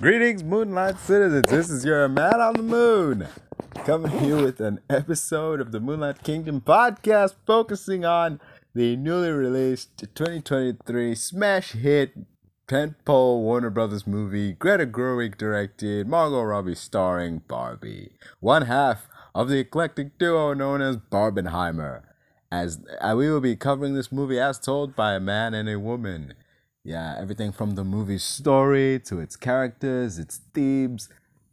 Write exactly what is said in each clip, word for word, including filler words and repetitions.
Greetings, Moonlight citizens. This is your man on the moon, coming to you with an episode of the Moonlight Kingdom podcast focusing on the newly released twenty twenty-three smash hit tentpole Warner Brothers movie, Greta Gerwig directed, Margot Robbie starring, Barbie, one half of the eclectic duo known as Barbenheimer. As uh, we will be covering this movie as told by a man and a woman. Yeah, everything from the movie's story to its characters, its themes,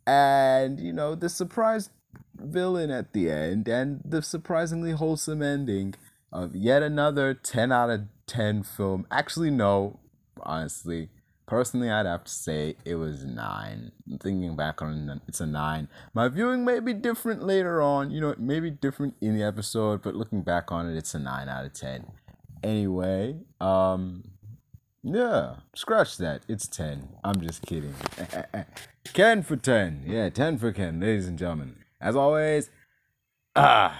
and, you know, the surprise villain at the end, and the surprisingly wholesome ending of yet another ten out of ten film. Actually, no, honestly, personally, I'd have to say it was nine. Thinking back on it, it's a nine. My viewing may be different later on, you know, it may be different in the episode, but looking back on it, it's a nine out of ten. Anyway, um... yeah, scratch that. It's ten. I'm just kidding. Ken for ten. Yeah, ten for Ken, ladies and gentlemen. As always, ah,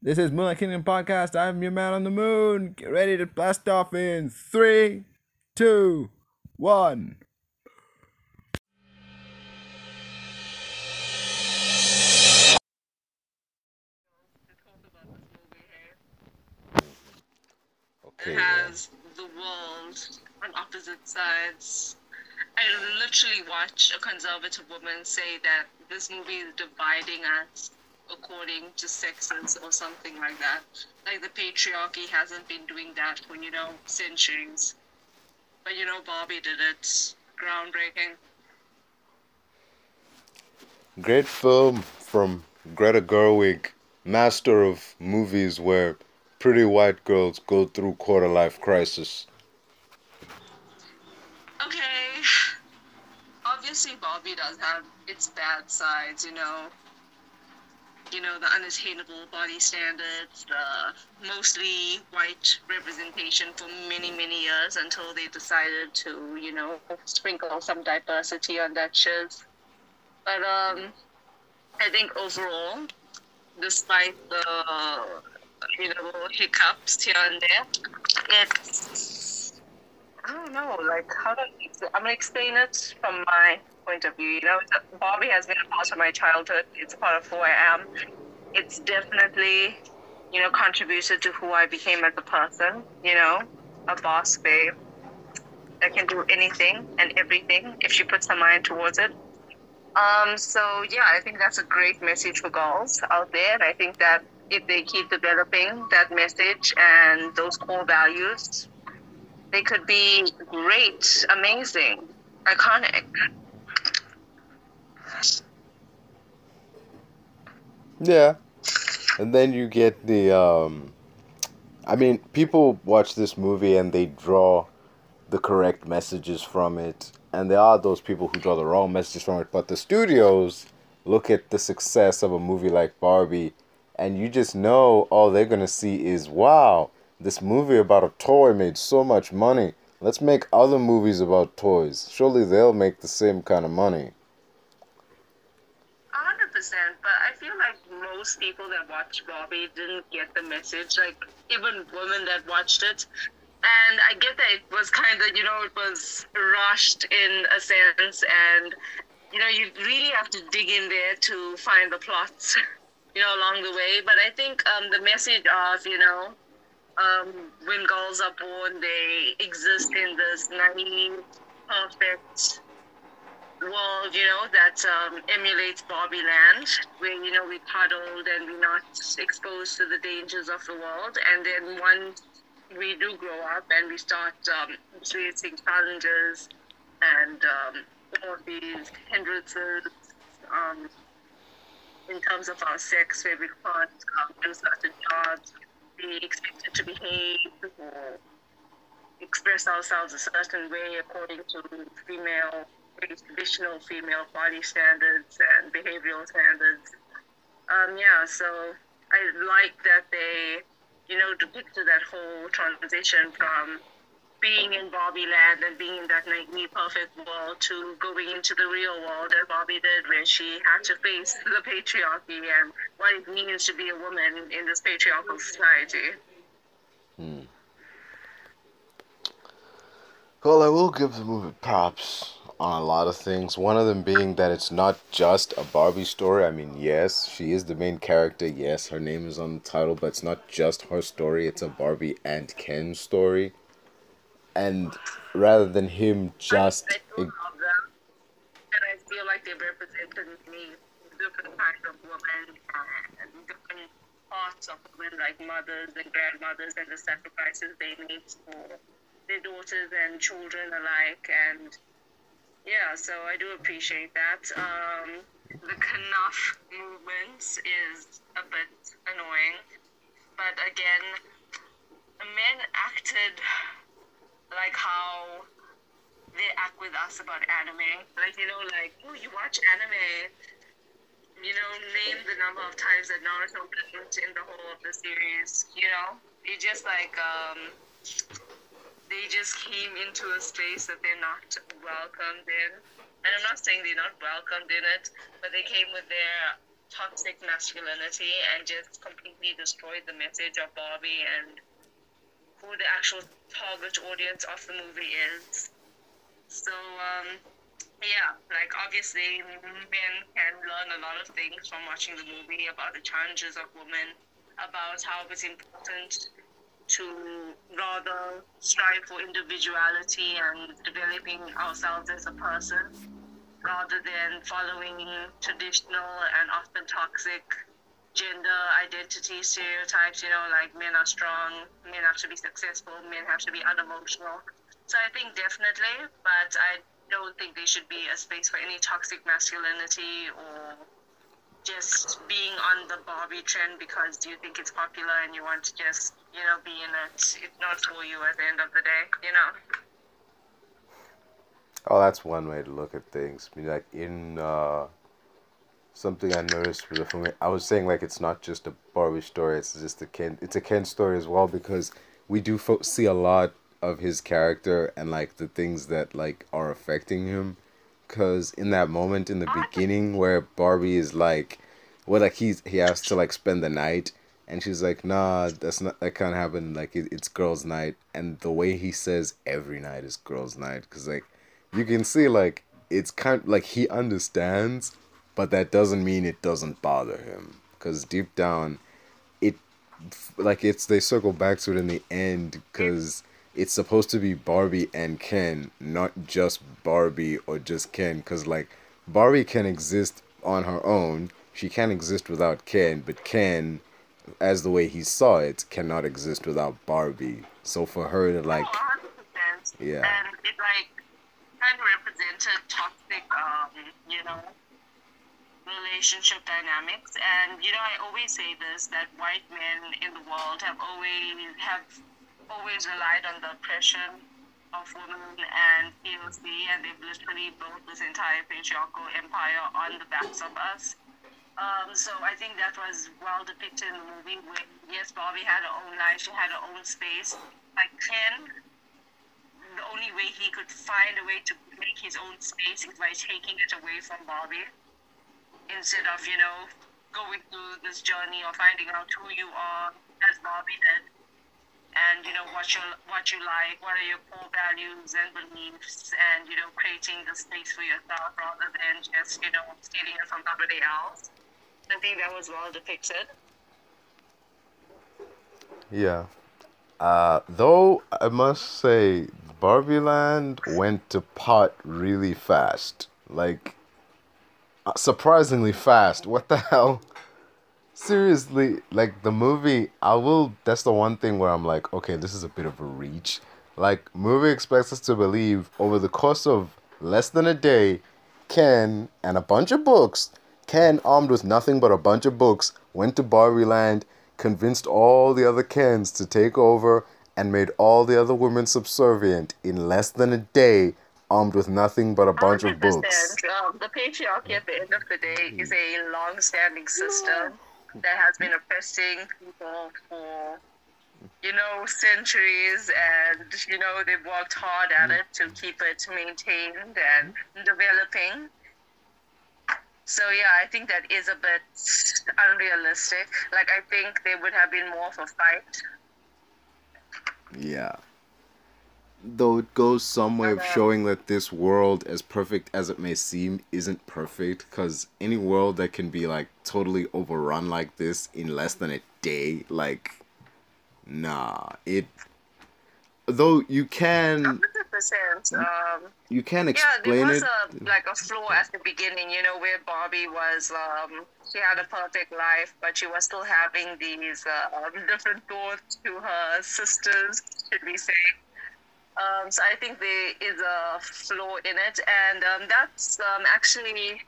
this is Moonlight Kingdom Podcast. I'm your man on the moon. Get ready to blast off in three, two, one. Okay. It has the walls on opposite sides. I literally watched a conservative woman say that this movie is dividing us according to sexes or something like that. Like the patriarchy hasn't been doing that for, you know, centuries. But, you know, Barbie did it. Groundbreaking. Great film from Greta Gerwig, master of movies where pretty white girls go through quarter-life crisis. Okay, obviously Barbie does have its bad sides, you know, you know, the unattainable body standards, the mostly white representation for many, many years until they decided to, you know, sprinkle some diversity on that shit. But um, I think overall, despite the, you know, hiccups here and there, it's... I don't know, like, how do I, I'm going to explain it from my point of view, you know, Barbie has been a part of my childhood, it's a part of who I am, it's definitely, you know, contributed to who I became as a person, you know, a boss babe that can do anything and everything if she puts her mind towards it. Um, so, yeah, I think that's a great message for girls out there, and I think that if they keep developing that message and those core values, they could be great, amazing, iconic. Yeah. And then you get the, um, I mean, people watch this movie and they draw the correct messages from it. And there are those people who draw the wrong messages from it. But the studios look at the success of a movie like Barbie and you just know all they're going to see is, wow, this movie about a toy made so much money. Let's make other movies about toys. Surely they'll make the same kind of money. one hundred percent. But I feel like most people that watched Barbie didn't get the message. Like, even women that watched it. And I get that it was kind of, you know, it was rushed in a sense. And, you know, you really have to dig in there to find the plots, you know, along the way. But I think um, the message of, you know, Um, when girls are born, they exist in this naive, perfect world, you know, that um, emulates Barbie land, where, you know, we cuddled and we're not exposed to the dangers of the world. And then once we do grow up and we start um, facing challenges and um, all these hindrances um, in terms of our sex, where we can't um, do certain jobs, be expected to behave or express ourselves a certain way according to female, traditional female body standards and behavioral standards. Um, yeah, so I like that they, you know, depicted that whole transition from being in Barbie land and being in that naive, perfect world to going into the real world that Barbie did, where she had to face the patriarchy and what it means to be a woman in this patriarchal society. Hmm. Well, I will give the movie props. on a lot of things. One of them being that it's not just a Barbie story. I mean, yes, she is the main character. Yes, her name is on the title, but it's not just her story. It's a Barbie and Ken story. And rather than him just... I, I do love them, and I feel like they represented me, different kinds of women, and different parts of women, like mothers and grandmothers, and the sacrifices they made for their daughters and children alike. And yeah, so I do appreciate that. Um, the Knuff movements is a bit annoying, but again, men acted like how they act with us about anime. Like, you know, like, oh, you watch anime, you know, name the number of times that Naruto didn't in the whole of the series, you know? They just, like, um, they just came into a space that they're not welcomed in. And I'm not saying they're not welcomed in it, but they came with their toxic masculinity and just completely destroyed the message of Barbie and who the actual target audience of the movie is. So, um, yeah, like, obviously, men can learn a lot of things from watching the movie about the challenges of women, about how it's important to rather strive for individuality and developing ourselves as a person, rather than following traditional and often toxic gender identity stereotypes, you know, like men are strong, men have to be successful, men have to be unemotional. So I think definitely, but I don't think there should be a space for any toxic masculinity or just being on the Barbie trend because you think it's popular and you want to just, you know, be in it. It's not for you at the end of the day, you know. Oh, that's one way to look at things. I mean, like, in uh, something I noticed with the film, I was saying, like, it's not just a Barbie story, it's just a Ken, it's a Ken story as well, because we do fo- see a lot of his character and, like, the things that, like, are affecting him. Because in that moment in the beginning where Barbie is like, well, like, he's, he has to, like, spend the night, and she's like, nah, that's not, that can't happen, like, it, it's girls' night. And the way he says every night is girls' night, because, like, you can see, like, it's kind of, like, he understands, but that doesn't mean it doesn't bother him. Because deep down, it, like, it's, they circle back to it in the end, because it's supposed to be Barbie and Ken, not just Barbie or just Ken, because, like, Barbie can exist on her own, she can't exist without Ken, but Ken, as the way he saw it, cannot exist without Barbie. So for her to, like... Oh, one hundred percent. Yeah. And it, like, kind of represented toxic, um, you know, relationship dynamics. And, you know, I always say this, that white men in the world have always... have. always relied on the oppression of women and P O C, and they've literally built this entire patriarchal empire on the backs of us. Um, so I think that was well depicted in the movie, where, yes, Barbie had her own life, she had her own space. Like Ken, the only way he could find a way to make his own space is by taking it away from Barbie, instead of, you know, going through this journey or finding out who you are, as Barbie did. And, you know, what you what you like, what are your core values and beliefs, and, you know, creating the space for yourself rather than just, you know, stealing it from somebody else. I think that was well depicted. Yeah. Uh, though, I must say, Barbie Land went to pot really fast. Like, surprisingly fast. What the hell? Seriously, like, the movie, I will, that's the one thing where I'm like, okay, this is a bit of a reach. Like, movie expects us to believe over the course of less than a day, Ken, and a bunch of books, Ken, armed with nothing but a bunch of books, went to Barbie Land, convinced all the other Kens to take over, and made all the other women subservient in less than a day, armed with nothing but a bunch one hundred percent of books. Um, the patriarchy at the end of the day is a long-standing system that has been oppressing people for, you know, centuries, and, you know, they've worked hard at it to keep it maintained and developing. So, yeah, I think that is a bit unrealistic. Like, I think there would have been more of a fight. Yeah. though it goes some way of showing that this world, as perfect as it may seem, isn't perfect, because any world that can be, like, totally overrun like this in less than a day, like, nah, it... Though you can, one hundred percent, um, you can explain it. Yeah, there was it. a like a flaw at the beginning, you know, where Barbie was. Um, she had a perfect life, but she was still having these uh, different thoughts to her sisters, should we say? Um, so I think there is a flaw in it, and um, that's um, actually,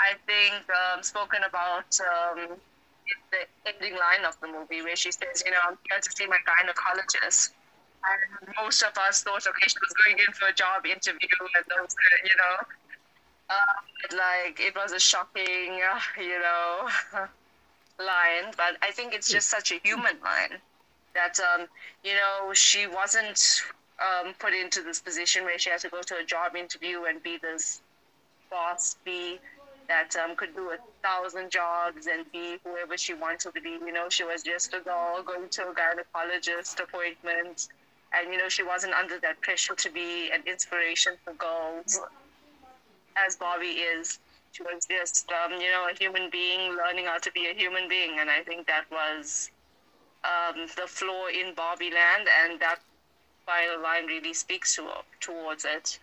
I think, um, spoken about. Um, the ending line of the movie where she says, you know, I'm here to see my gynecologist. And most of us thought, okay, she was going in for a job interview and those, you know, um, like it was a shocking, you know, line. But I think it's just such a human line that, um, you know, she wasn't um, put into this position where she had to go to a job interview and be this boss bee that um, could do a thousand jobs and be whoever she wanted to be. You know, she was just a girl going to a gynecologist appointment. And, you know, she wasn't under that pressure to be an inspiration for girls, as Barbie is. She was just, um, you know, a human being learning how to be a human being. And I think that was um, the flaw in Barbie land. And that final line really speaks to her, towards it.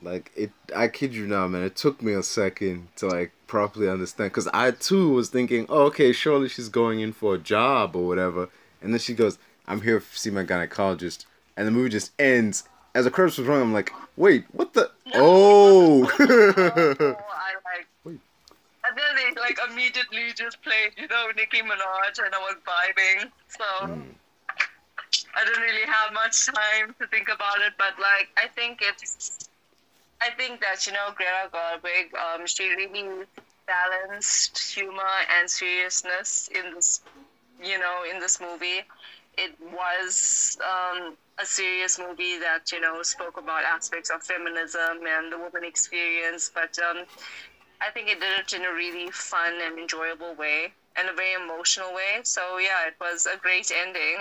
Like, it, I kid you not, man, it took me a second to, like, properly understand. Because I, too, was thinking, oh, okay, surely she's going in for a job or whatever. And then she goes, I'm here to see my gynecologist. And the movie just ends. As the credits was running, I'm like, wait, what the? No, oh! oh I, like, wait. And then they, like, immediately just played, you know, Nicki Minaj, and I was vibing. So, mm. I didn't really have much time to think about it. But, like, I think it's... I think that, you know, Greta Gerwig, um, she really balanced humor and seriousness in this, you know, in this movie. It was um, a serious movie that, you know, spoke about aspects of feminism and the woman experience. But um, I think it did it in a really fun and enjoyable way, and a very emotional way. So, yeah, it was a great ending.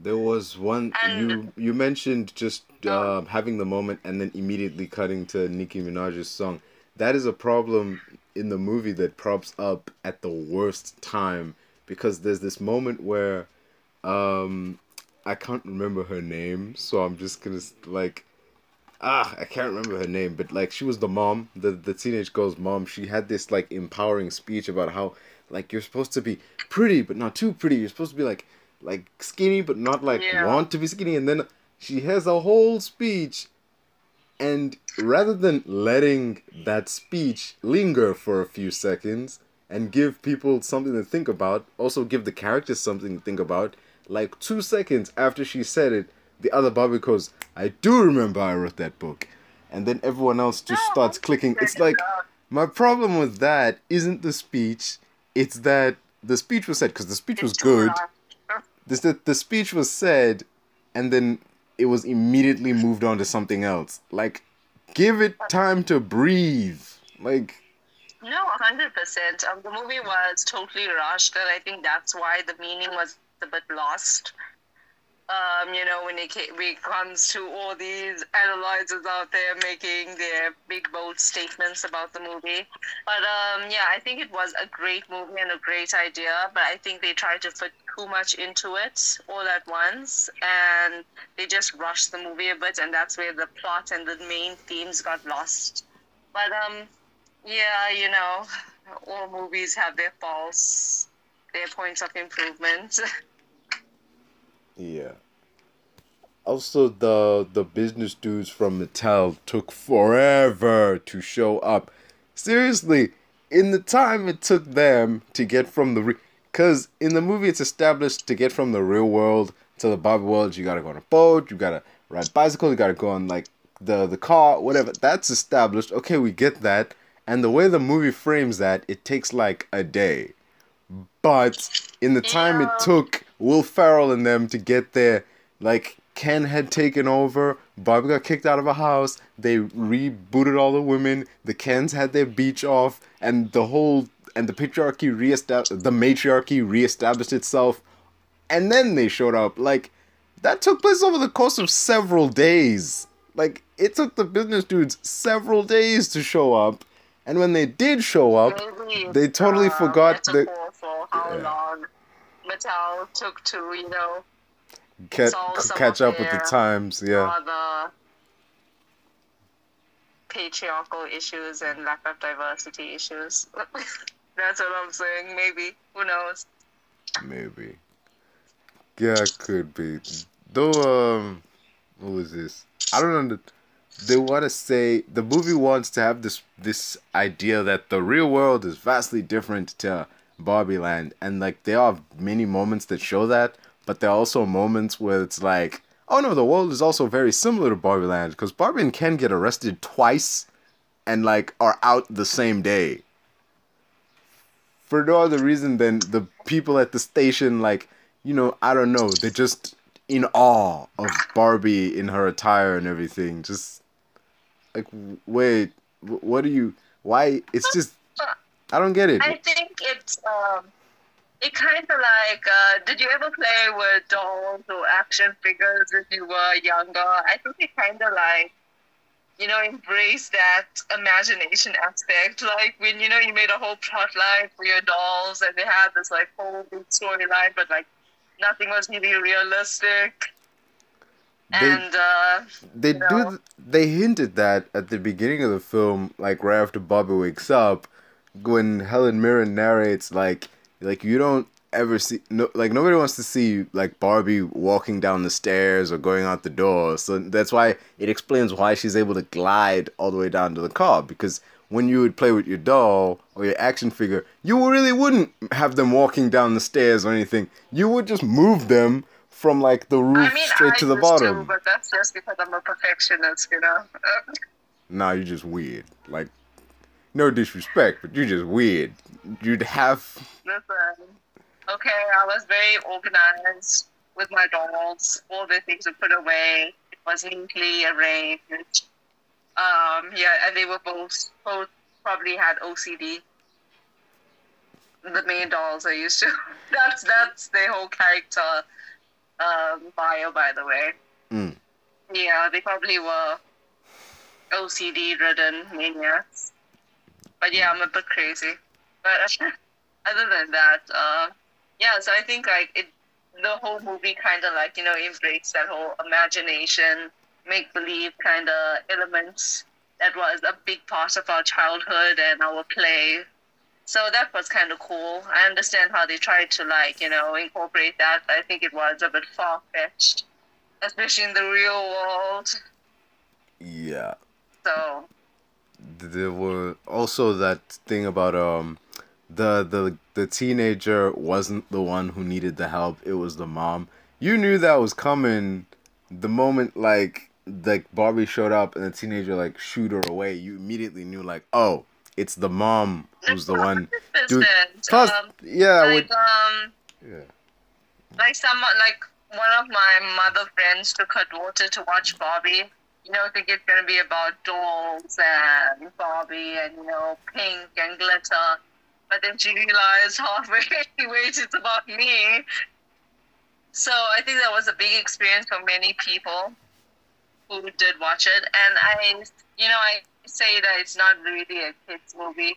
There was one, and, you you mentioned just uh, having the moment and then immediately cutting to Nicki Minaj's song. That is a problem in the movie that props up at the worst time, because there's this moment where, um, I can't remember her name, so I'm just gonna, like, ah, I can't remember her name, but, like, she was the mom, the, the teenage girl's mom. She had this, like, empowering speech about how, like, you're supposed to be pretty, but not too pretty. You're supposed to be, like, like, skinny, but not, like, yeah. want to be skinny. And then she has a whole speech. And rather than letting that speech linger for a few seconds and give people something to think about, also give the characters something to think about, like, two seconds after she said it, the other Barbie goes, I do remember I wrote that book. And then everyone else just no, starts clicking. It's like, my problem with that isn't the speech. It's that the speech was said, because the speech it's was good. Hard. This, the, the speech was said, and then it was immediately moved on to something else. Like, give it time to breathe. Like, no, one hundred percent. Um, the movie was totally rushed, and I think that's why the meaning was a bit lost. Um, you know, when it, when it comes to all these analyzers out there making their big, bold statements about the movie. But, um, yeah, I think it was a great movie and a great idea, but I think they tried to fit too much into it all at once, and they just rushed the movie a bit, and that's where the plot and the main themes got lost. But, um, yeah, you know, all movies have their faults, their points of improvement. Yeah. Also, the the business dudes from Mattel took forever to show up. Seriously, in the time it took them to get from the... Re- 'Cause in the movie, it's established to get from the real world to the Barbie world, you gotta go on a boat, you gotta ride a bicycle, you gotta go on, like, the, the car, whatever. That's established. Okay, we get that. And the way the movie frames that, it takes, like, a day. But in the time yeah. it took Will Ferrell and them to get there, like, Ken had taken over, Barbie got kicked out of a house, they rebooted all the women, the Kens had their beach off, and the whole, and the patriarchy reestablished, the matriarchy reestablished itself, and then they showed up. Like, that took place over the course of several days. Like, it took the business dudes several days to show up, and when they did show up, Maybe they totally uh, forgot that. For how yeah. long Mattel took to, you know, Get, catch up with the times, yeah. The patriarchal issues and lack of diversity issues. That's what I'm saying. Maybe. Who knows? Maybe. Yeah, it could be. Though, um, what was this? I don't know. They want to say, the movie wants to have this this idea that the real world is vastly different to Barbie Land. And, like, there are many moments that show that, but there are also moments where it's like, oh no, the world is also very similar to Barbie Land, because Barbie and Ken get arrested twice and, like, are out the same day. For no other reason than the people at the station, like, you know, I don't know, they're just in awe of Barbie in her attire and everything. Just, like, wait, what do you, why, it's just, I don't get it. I think it's, um... It kind of like, uh, did you ever play with dolls or action figures when you were younger? I think it kind of like, you know, embrace that imagination aspect. Like when, you know, you made a whole plot line for your dolls and they had this like whole big storyline, but like nothing was really realistic. They, and, uh, they you know. do, they hinted that at the beginning of the film, like right after Bobby wakes up, when Helen Mirren narrates, like, Like, you don't ever see... no, like, nobody wants to see, like, Barbie walking down the stairs or going out the door. So that's why it explains why she's able to glide all the way down to the car. Because when you would play with your doll or your action figure, you really wouldn't have them walking down the stairs or anything. You would just move them from, like, the roof I mean, straight I to the bottom. Too, but that's just because I'm a perfectionist, you know? Nah, you're just weird. Like... no disrespect, but you're just weird. You'd have... Listen, okay, I was very organized with my dolls. All the things were put away. It was neatly arranged. Um, yeah, and they were both, both probably had O C D. The main dolls I used to. that's that's their whole character um, bio, by the way. Mm. Yeah, they probably were O C D-ridden maniacs. But yeah, I'm a bit crazy. But other than that, uh, yeah, so I think like it, the whole movie kind of like, you know, embraced that whole imagination, make-believe kind of elements that was a big part of our childhood and our play. So that was kind of cool. I understand how they tried to like, you know, incorporate that. I think it was a bit far-fetched, especially in the real world. Yeah. So... there were also that thing about um the the the teenager wasn't the one who needed the help, it was the mom. You knew that was coming the moment like like Barbie showed up and the teenager like shooed her away. You immediately knew like, oh, it's the mom who's the one. Dude, plus, um, yeah, like, would, um, yeah, like someone like one of my mother friends took her daughter to watch Barbie. You know, I think it's going to be about dolls and Barbie and, you know, pink and glitter. But then she realized halfway, wait, it's about me. So I think that was a big experience for many people who did watch it. And I, you know, I say that it's not really a kids movie.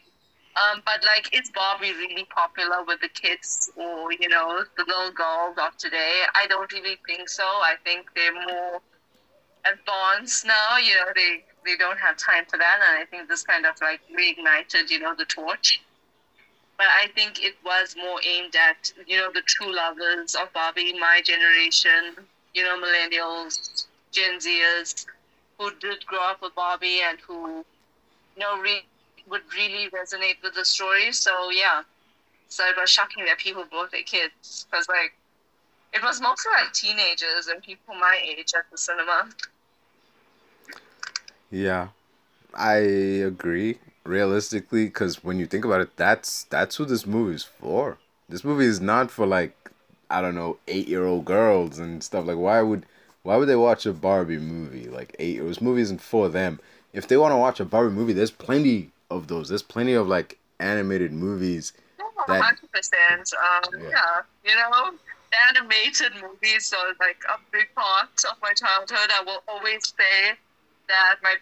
Um, but, like, is Barbie really popular with the kids or, you know, the little girls of today? I don't really think so. I think they're more... advanced now, you know, they, they don't have time for that, and I think this kind of like reignited, you know, the torch. But I think it was more aimed at, you know, the true lovers of Barbie, my generation, you know, millennials, Gen Zers, who did grow up with Barbie and who, you know, re- would really resonate with the story. So, yeah. So it was shocking that people brought their kids, because, like, it was mostly like teenagers and people my age at the cinema. Yeah, I agree. Realistically, because when you think about it, that's that's who this movie is for. This movie is not for like, I don't know, eight-year-old girls and stuff. Like, why would why would they watch a Barbie movie? Like, eight. This movie isn't for them. If they want to watch a Barbie movie, there's plenty of those. There's plenty of like animated movies. No, that... one hundred percent. Um, yeah. yeah, you know, animated movies are like a big part of my childhood. I will always say that my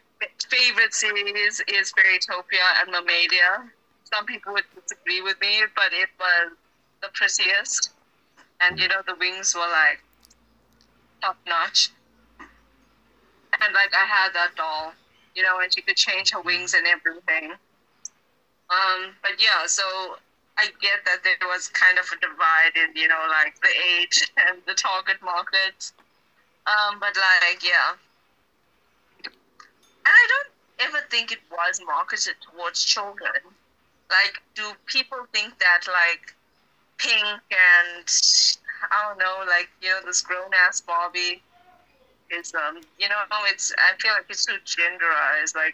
favorite series is Fairytopia and Mermaidia. Some people would disagree with me, but it was the prettiest. And, you know, the wings were, like, top-notch. And, like, I had that doll, you know, and she could change her wings and everything. Um, but, yeah, so I get that there was kind of a divide in, you know, like, the age and the target market. Um, but, like, yeah. And I don't ever think it was marketed towards children. Like, do people think that, like, pink and, I don't know, like, you know, this grown-ass Barbie is, um, you know, it's, I feel like it's too genderized. Like,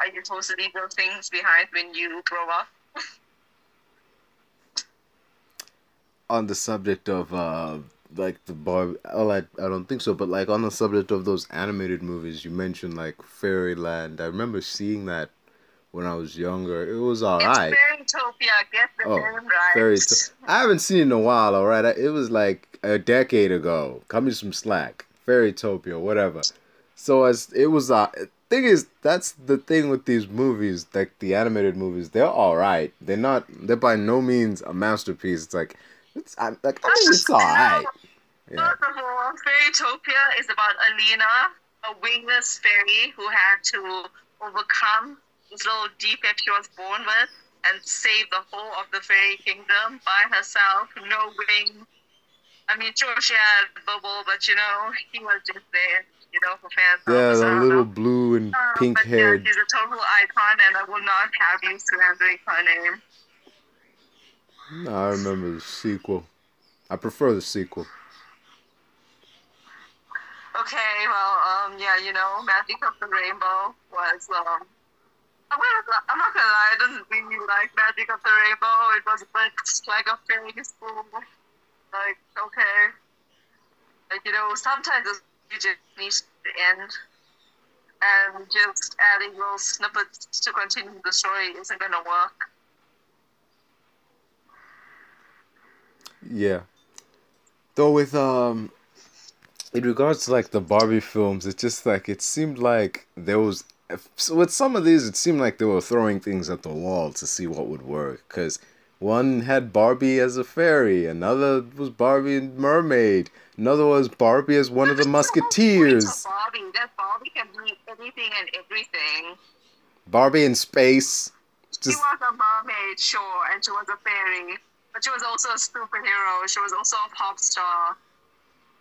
are you supposed to leave those things behind when you grow up? On the subject of, uh, like, the Barbie, oh, I, I don't think so, but, like, on the subject of those animated movies, you mentioned, like, Fairyland. I remember seeing that when I was younger. It was alright. It's Fairytopia. Get the oh, name right. Fairytopia. I haven't seen it in a while, alright? It was like a decade ago. Cut me some slack. Fairytopia, whatever. So as it was... Uh, thing is, that's the thing with these movies, like the animated movies. They're alright. They're not... They're by no means a masterpiece. It's like... It's, I'm, like, oh, it's alright. Yeah. First of all, Fairytopia is about Alina, a wingless fairy who had to overcome this little defect she was born with and saved the whole of the fairy kingdom by herself, no wing. I mean, sure, she had Bubble, but, you know, he was just there, you know, for fans. Yeah, the so, little blue and uh, pink haired. Yeah, she's a total icon, and I will not have you surrendering her name. No, I remember the sequel. I prefer the sequel. Okay, well, um, yeah, you know, Magic of the Rainbow was, um, I'm, gonna, I'm not gonna lie, I didn't really like Magic of the Rainbow. It was a bit like a fairy school. Like, okay. Like, you know, sometimes you just need the end. And just adding little snippets to continue the story isn't gonna work. Yeah. Though with, um... in regards to, like, the Barbie films, it just, like, it seemed like there was... So with some of these, it seemed like they were throwing things at the wall to see what would work. Because one had Barbie as a fairy, another was Barbie and mermaid, another was Barbie as one There's of the musketeers. No Barbie. That Barbie can be anything and everything. Barbie in space. Just... She was a mermaid, sure, and she was a fairy. But she was also a superhero. She was also a pop star.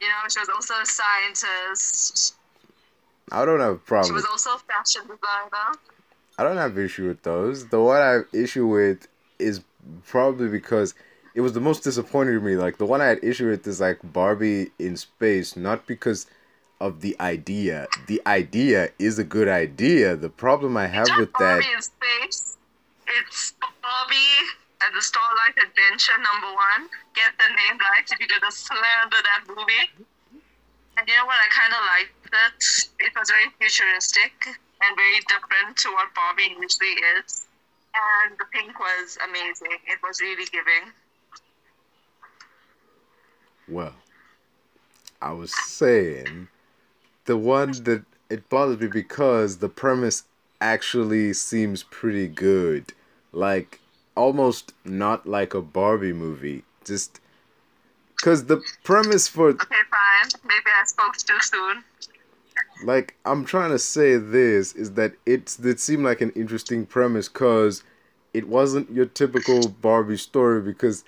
You know, she was also a scientist. I don't have a problem. She was also a fashion designer. I don't have an issue with those. The one I have issue with is probably because it was the most disappointing to me. Like, the one I had issue with is, like, Barbie in space, not because of the idea. The idea is a good idea. The problem I have with Barbie that... Barbie in space. It's Barbie and the Starlight Adventure, number one. Get the name right if you're going to slander that movie. And you know what? I kind of liked it. It was very futuristic and very different to what Barbie usually is. And the pink was amazing. It was really giving. Well, I was saying the one that it bothers me because the premise actually seems pretty good. Like, almost not like a Barbie movie. Just... Because the premise for... Okay, fine. Maybe I spoke too soon. Like, I'm trying to say this, is that it's, it seemed like an interesting premise, because it wasn't your typical Barbie story, because,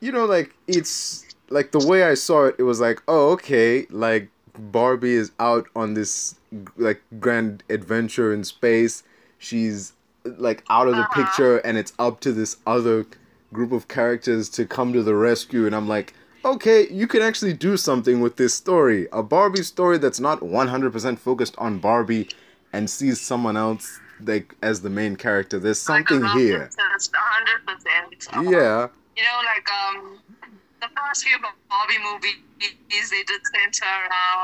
you know, like, it's... Like, the way I saw it, it was like, oh, okay, like, Barbie is out on this, like, grand adventure in space. She's, like, out of the uh-huh. picture, and it's up to this other group of characters to come to the rescue, and I'm like... Okay, you can actually do something with this story. A Barbie story that's not one hundred percent focused on Barbie and sees someone else like as the main character. There's something like here. one hundred percent. Yeah. You know, like, um, the first few Barbie movies, they did center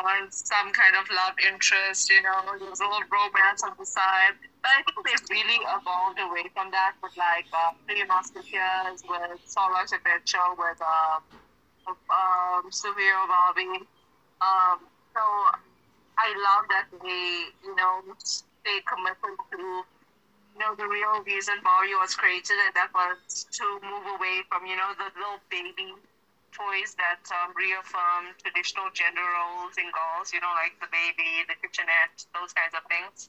around some kind of love interest, you know, there was a little romance on the side. But I think they've really evolved away from that with, like, uh, Three Musketeers, with Solo Adventure, with, um, um, superhero Barbie. Um, so I love that they, you know, they committed to, you know, the real reason Barbie was created, and that was to move away from, you know, the little baby toys that um, reaffirm traditional gender roles in girls, you know, like the baby, the kitchenette, those kinds of things.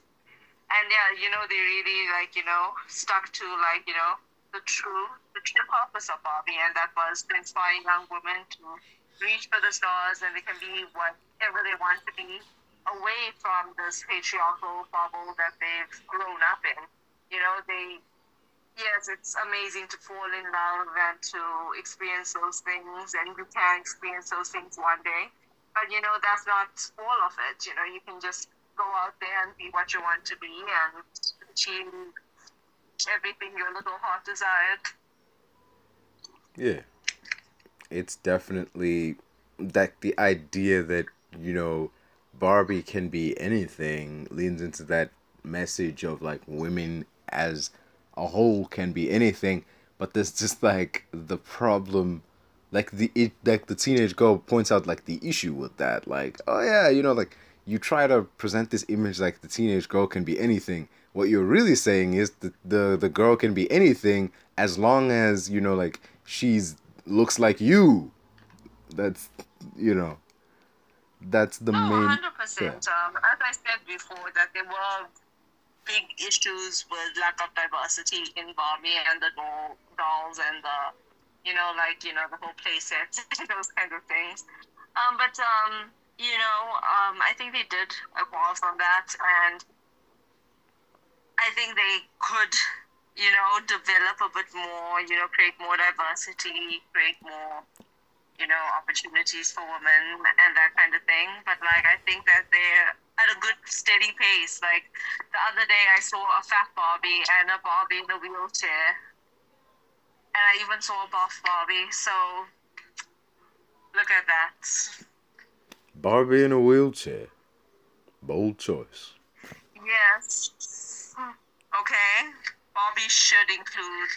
And yeah, you know, they really, like, you know, stuck to, like, you know, the true, the true purpose of Barbie, and that was to inspire young women to reach for the stars, and they can be whatever they want to be, away from this patriarchal bubble that they've grown up in. You know, they, yes, it's amazing to fall in love and to experience those things, and you can experience those things one day. But, you know, that's not all of it. You know, you can just go out there and be what you want to be and achieve everything your little heart desired. Yeah. It's definitely that the idea that, you know, Barbie can be anything leans into that message of, like, women as a whole can be anything, but there's just, like, the problem, like, the it, like the teenage girl points out, like, the issue with that, like, oh yeah, you know, like, you try to present this image like the teenage girl can be anything. What you're really saying is the the, the girl can be anything as long as, you know, like, she's looks like you. That's, you know, that's the oh, main one hundred percent. Yeah. Um, as I said before, that there were big issues with lack of diversity in Barbie and the doll, dolls and the, you know, like, you know, the whole play sets, those kinds of things. Um, but, um, you know, um, I think they did evolve from that, and I think they could, you know, develop a bit more, you know, create more diversity, create more, you know, opportunities for women and that kind of thing. But, like, I think that they're at a good steady pace. Like, the other day I saw a fat Barbie and a Barbie in a wheelchair, and I even saw a buff Barbie, so look at that. Barbie in a wheelchair. Bold choice. Yes. Okay. Barbie should include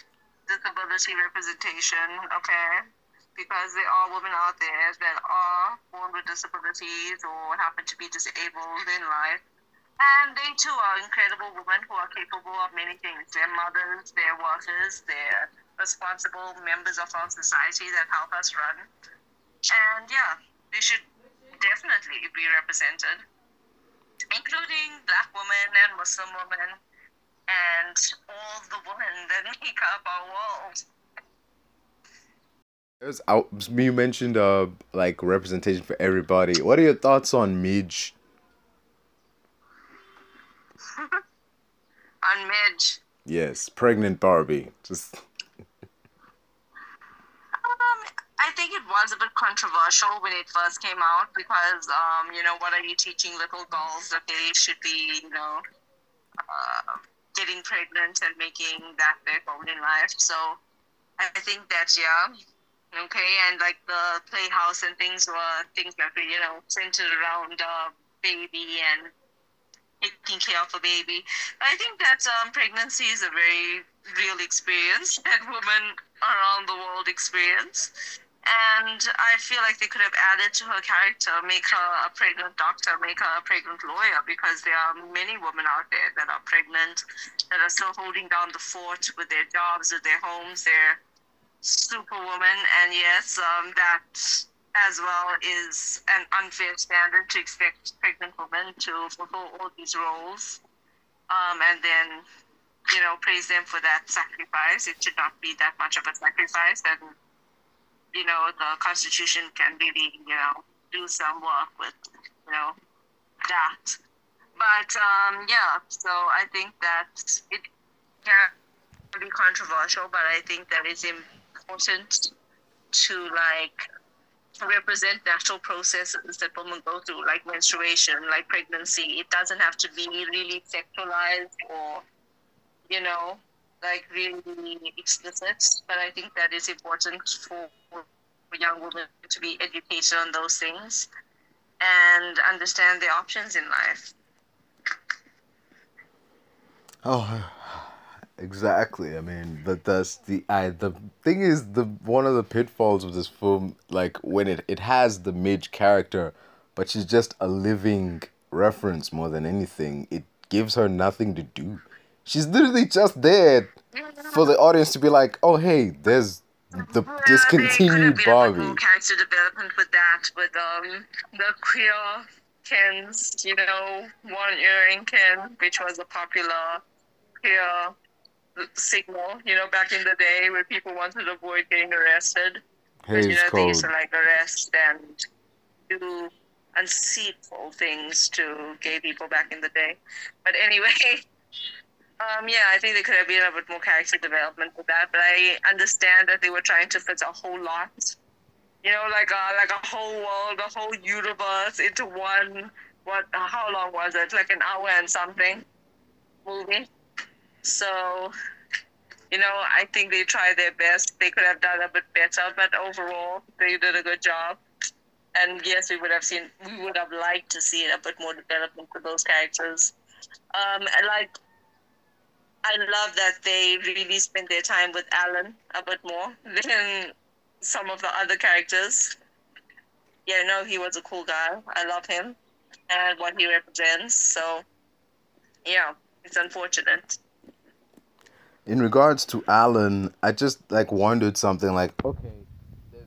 disability representation, okay? Because there are women out there that are born with disabilities or happen to be disabled in life. And they too are incredible women who are capable of many things. They're mothers, they're workers, they're responsible members of our society that help us run. And yeah, they should definitely be represented, including black women and Muslim women and all the women that make up our world. There's, I, you mentioned uh, like representation for everybody. What are your thoughts on Midge? On Midge? Yes, pregnant Barbie. Just. um, I think it was a bit controversial when it first came out because, um, you know, what are you teaching little girls that they should be, you know, uh, getting pregnant and making that their goal in life. So I think that, yeah, okay, and like the playhouse and things were things that were, you know, centered around uh, baby and taking care of a baby. I think that um, pregnancy is a very real experience that women around the world experience. And I feel like they could have added to her character, make her a pregnant doctor, make her a pregnant lawyer, because there are many women out there that are pregnant, that are still holding down the fort with their jobs, with their homes, their superwoman. And yes, um, that as well is an unfair standard to expect pregnant women to fulfill all these roles. Um, and then, you know, praise them for that sacrifice. It should not be that much of a sacrifice. And you know, the Constitution can really, you know, do some work with, you know, that. But, um, yeah, so I think that it can be controversial, but I think that it's important to, like, represent natural processes that women go through, like menstruation, like pregnancy. It doesn't have to be really sexualized or, you know, like really explicit, but I think that it's important for, for young women to be educated on those things and understand their options in life. Oh, Exactly. I mean, that that's the I the thing is the one of the pitfalls of this film, like when it it has the Midge character, but she's just a living reference more than anything. It gives her nothing to do. She's literally just there for the audience to be like, "Oh, hey, there's the well, discontinued they Barbie." Like, character development with that, with um the queer Kens, you know, one earring Ken, which was a popular queer signal, you know, back in the day where people wanted to avoid getting arrested. Because, you know, cold. They used to, like, arrest and do unseatful things to gay people back in the day. But anyway, um, yeah, I think there could have been a bit more character development with that, but I understand that they were trying to fit a whole lot, you know, like a, like a whole world, a whole universe into one, what, how long was it? Like an hour and something movie. So, you know, I think they tried their best. They could have done a bit better, but overall, they did a good job. And yes, we would have seen, we would have liked to see a bit more development for those characters. Um, and like, I love that they really spent their time with Alan a bit more than some of the other characters. Yeah, no, he was a cool guy. I love him and what he represents. So, yeah, it's unfortunate. In regards to Alan, I just, like, wondered something, like, okay, there's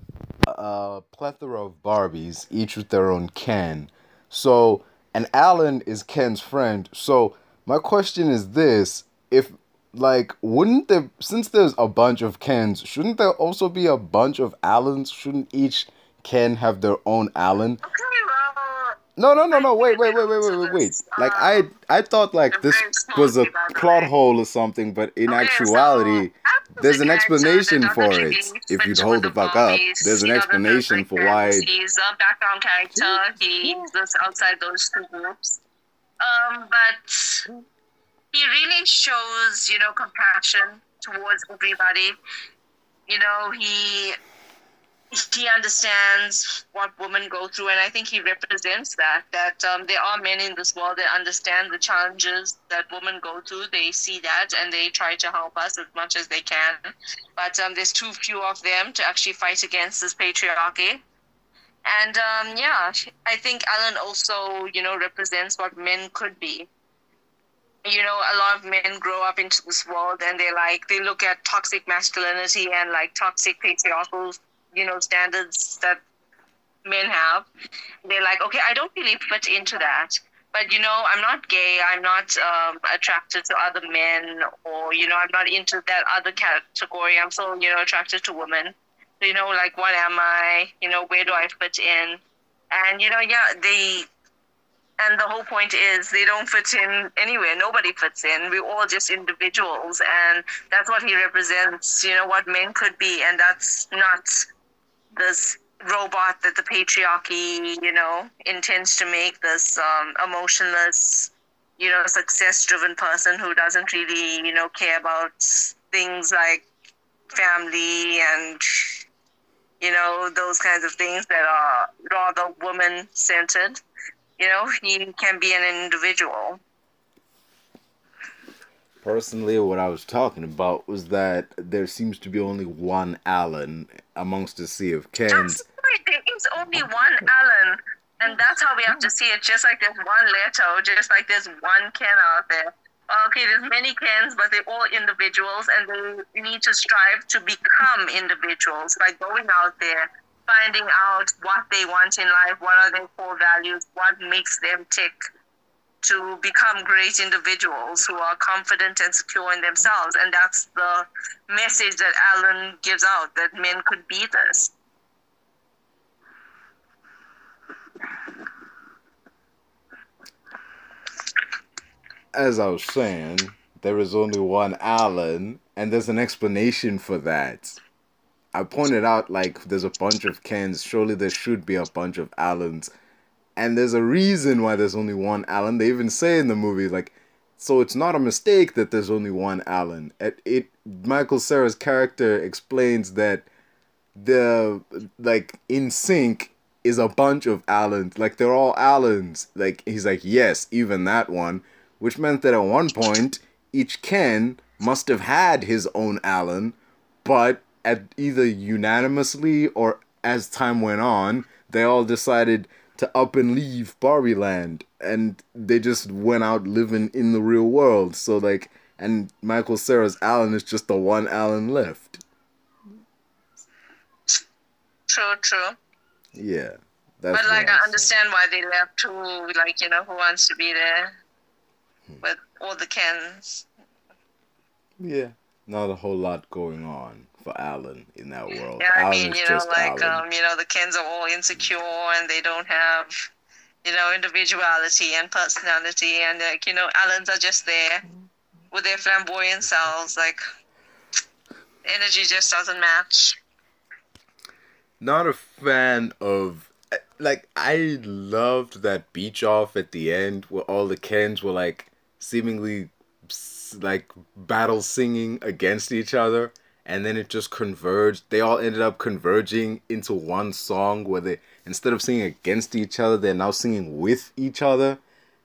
a plethora of Barbies, each with their own Ken. So, and Alan is Ken's friend. So, my question is this, if, like, wouldn't there, since there's a bunch of Kens, shouldn't there also be a bunch of Alans? Shouldn't each Ken have their own Alan? Okay, well... No, no, no, no, wait, wait, wait, wait, wait, wait, wait. Like, I I thought, like, this was a plot hole or something, but in okay, actuality, so there's an explanation for it. If you'd hold the fuck up, there's an explanation for why... He's a background character. He lives outside those two groups. Um, but he really shows, you know, compassion towards everybody. You know, he... he understands what women go through, and I think he represents that, that um, there are men in this world that understand the challenges that women go through. They see that, and they try to help us as much as they can. But um, there's too few of them to actually fight against this patriarchy. And, um, yeah, I think Alan also, you know, represents what men could be. You know, a lot of men grow up into this world, and they like, they look at toxic masculinity and, like, toxic patriarchal, you know, standards that men have. They're like, okay, I don't really fit into that. But, you know, I'm not gay. I'm not um, attracted to other men, or, you know, I'm not into that other category. I'm so, you know, attracted to women. So, you know, like, what am I? You know, where do I fit in? And, you know, yeah, they... And the whole point is they don't fit in anywhere. Nobody fits in. We're all just individuals. And that's what he represents, you know, what men could be. And that's not... this robot that the patriarchy, you know, intends to make this um, emotionless, you know, success-driven person who doesn't really, you know, care about things like family and, you know, those kinds of things that are rather woman-centered. You know, he can be an individual. Personally, what I was talking about was that there seems to be only one Alan amongst a sea of Kens. That's right. There is only one Alan, and that's how we have to see it. Just like there's one Leto, just like there's one Ken out there. Okay, there's many Kens, but they're all individuals, and they need to strive to become individuals by going out there, finding out what they want in life, what are their core values, what makes them tick, to become great individuals who are confident and secure in themselves. And that's the message that Alan gives out, that men could be this. As I was saying, there is only one Alan, and there's an explanation for that. I pointed out, like, there's a bunch of Kens, surely there should be a bunch of Alans. And there's a reason why there's only one Alan. They even say in the movie, like, so it's not a mistake that there's only one Alan. It, it Michael Cera's character explains that the, like, in sync is a bunch of Alans. Like, they're all Alans. Like, he's like, yes, even that one. Which meant that at one point, each Ken must have had his own Alan, but at either unanimously or as time went on, they all decided to up and leave Barbie Land, and they just went out living in the real world. So like, and Michael Cera's Alan is just the one Alan left. True, true. Yeah. That's but like, I understand why they left. Who, like, you know, who wants to be there hmm. with all the Kens? Yeah, not a whole lot going on for Alan in that world. Yeah, I Alan mean, you know, like, um, you know, the Kens are all insecure and they don't have, you know, individuality and personality, and like, you know, Alans are just there with their flamboyant selves. Like, energy just doesn't match. Not a fan of, like, I loved that beach off at the end where all the Kens were like seemingly like battle singing against each other, and then it just converged. They all ended up converging into one song where they, instead of singing against each other, they're now singing with each other.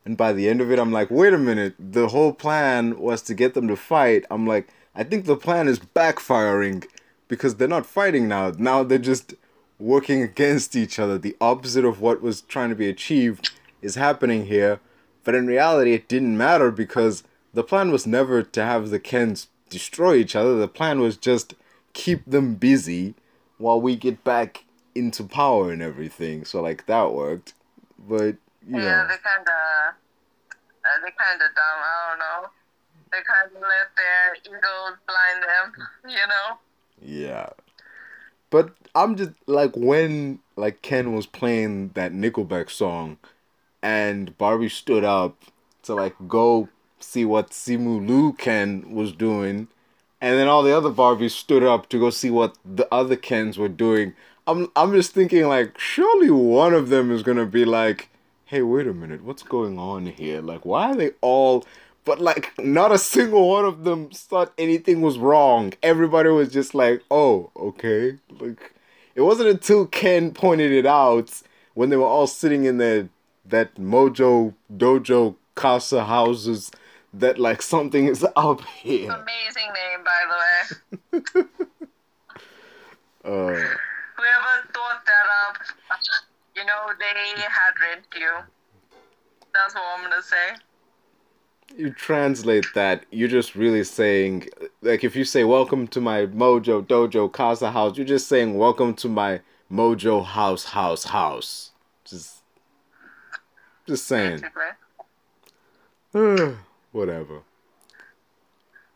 And by the end of it, I'm like, wait a minute, the whole plan was to get them to fight. I'm like, I think the plan is backfiring because they're not fighting now. Now they're just working against each other. The opposite of what was trying to be achieved is happening here. But in reality, it didn't matter because the plan was never to have the Kens destroy each other. The plan was just keep them busy while we get back into power and everything. So, like, that worked. But, you yeah, know. Yeah, they kind of, uh, they kind of dumb, I don't know. They kind of let their egos blind them, you know? Yeah. But I'm just, like, when, like, Ken was playing that Nickelback song and Barbie stood up to, like, go see what Simu Liu Ken was doing, and then all the other Barbies stood up to go see what the other Kens were doing. I'm I'm just thinking, like, surely one of them is gonna be like, hey, wait a minute, what's going on here? Like, why are they all... But, like, not a single one of them thought anything was wrong. Everybody was just like, oh, okay. Like, it wasn't until Ken pointed it out when they were all sitting in the, that Mojo Dojo Casa Houses that, like, something is up here. Amazing name, by the way. uh, Whoever thought that up, you know, they had rent you. That's what I'm going to say. You translate that, you're just really saying, like, if you say welcome to my Mojo Dojo Casa House, you're just saying welcome to my Mojo House House House. Just, just saying. Whatever.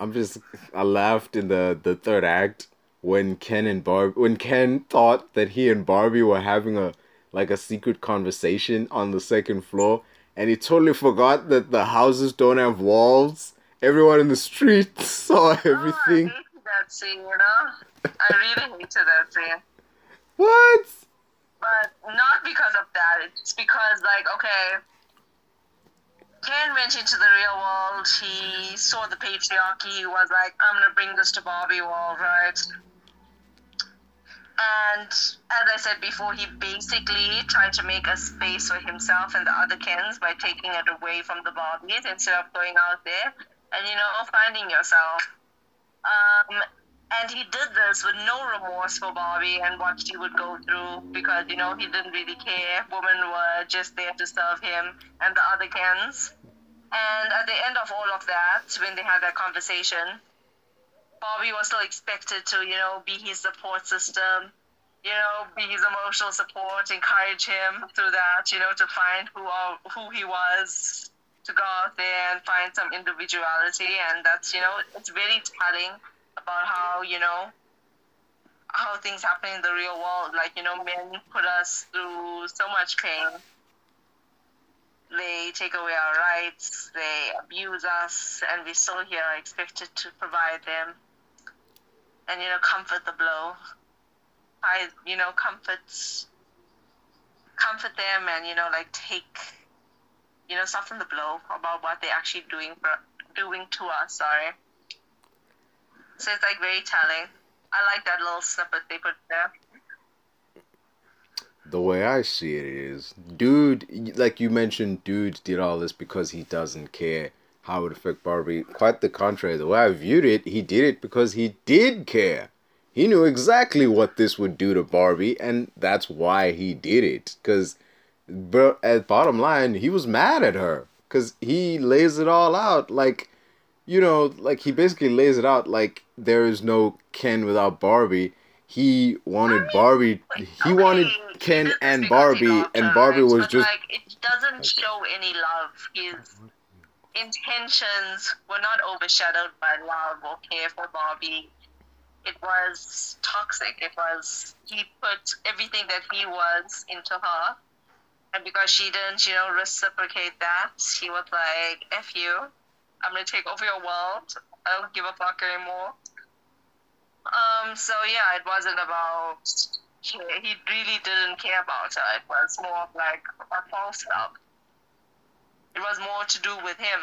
I'm just, I laughed in the, the third act when Ken and Barb, when Ken thought that he and Barbie were having a, like, a secret conversation on the second floor. And he totally forgot that the houses don't have walls. Everyone in the street saw everything. Oh, I hated that scene, you know? I really hated that scene. What? But not because of that. It's because, like, okay, Ken went into the real world. He saw the patriarchy. He was like, I'm going to bring this to Barbie world, right? And as I said before, he basically tried to make a space for himself and the other Kens by taking it away from the Barbies instead of going out there and, you know, finding yourself. Um, and he did this with no remorse for Barbie and what she would go through because, you know, he didn't really care. Women were just there to serve him and the other Kens. And at the end of all of that, when they had that conversation, Barbie was still expected to, you know, be his support system, you know, be his emotional support, encourage him through that, you know, to find who all, who he was, to go out there and find some individuality. And that's, you know, it's very telling about how, you know, how things happen in the real world. Like, you know, men put us through so much pain. They take away our rights, they abuse us, and we still here are expected to provide them and, you know, comfort the blow. I, you know, comfort, comfort them and, you know, like, take, you know, soften the blow about what they're actually doing for, doing to us, sorry. So it's, like, very telling. I like that little snippet they put there. The way I see it is, dude, like you mentioned, dude did all this because he doesn't care. how it would affect Barbie. Quite the contrary, the way I viewed it, he did it because he did care. He knew exactly what this would do to Barbie, and that's why he did it. Because, at bottom line, he was mad at her. Because he lays it all out, like, you know, like, he basically lays it out like there is no Ken without Barbie. He wanted I mean, Barbie, like, he okay, wanted Ken and Barbie, and Barbie was just... Like, it doesn't show any love. His intentions were not overshadowed by love or care for Barbie. It was toxic. It was, he put everything that he was into her, and because she didn't, you know, reciprocate that, he was like, F you, I'm going to take over your world, I don't give a fuck anymore. Um, so yeah, it wasn't about, he really didn't care about her. It was more of like a false love. It was more to do with him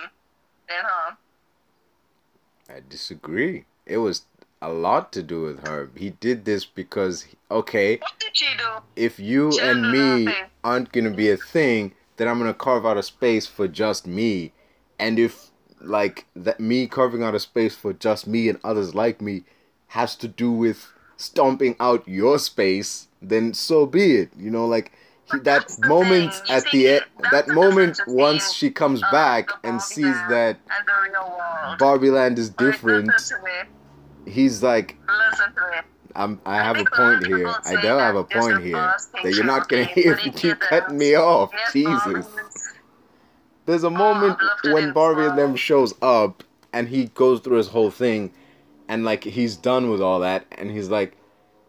than her. I disagree. It was a lot to do with her. He did this because, okay, what did she do? If you she and me nothing. aren't going to be a thing, then I'm going to carve out a space for just me. And if, like, that me carving out a space for just me and others like me has to do with stomping out your space, then so be it. You know, like, he, that moment at the end, that moment once she comes back and sees that Barbie Land is different, he's like, I'm, I have a point here. I don't have a point here. That you're not going to hear if you cut me off. Jesus. There's a moment when Barbie and them shows up and he goes through his whole thing. And, like, he's done with all that, and he's like,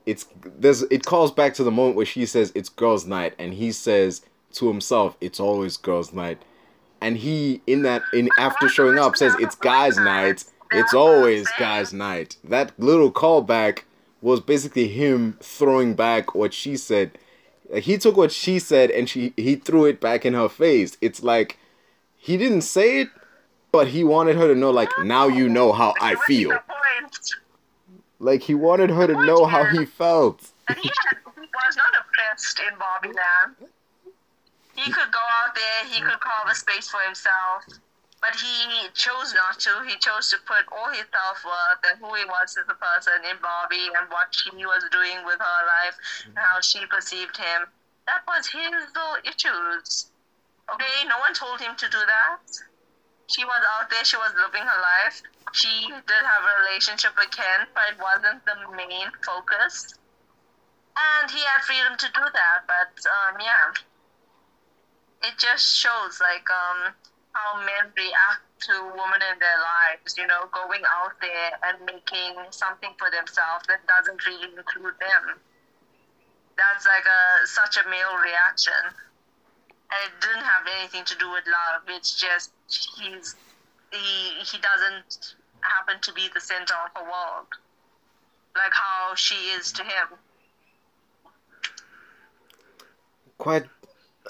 it's, there's, it calls back to the moment where she says, it's girls' night, and he says to himself, it's always girls' night. And he, in that, in after showing up, says, it's guys' night, it's always guys' night. That little callback was basically him throwing back what she said. He took what she said, and she he threw it back in her face. It's like, he didn't say it, but he wanted her to know, like, now you know how I feel. Like, he wanted her to know how he felt. And he, had, he was not oppressed in Barbie Land. He could go out there, he could carve a space for himself, but he chose not to. He chose to put all his self-worth and who he was as a person in Barbie and what he was doing with her life and how she perceived him. That was his little issues. Okay, no one told him to do that. She was out there, she was living her life. She did have a relationship with Ken, but it wasn't the main focus. And he had freedom to do that, but, um, yeah. It just shows, like, um, how men react to women in their lives, you know, going out there and making something for themselves that doesn't really include them. That's, like, a such a male reaction. And it didn't have anything to do with love. It's just he's... He, he doesn't happen to be the center of her world, like how she is to him. Quite,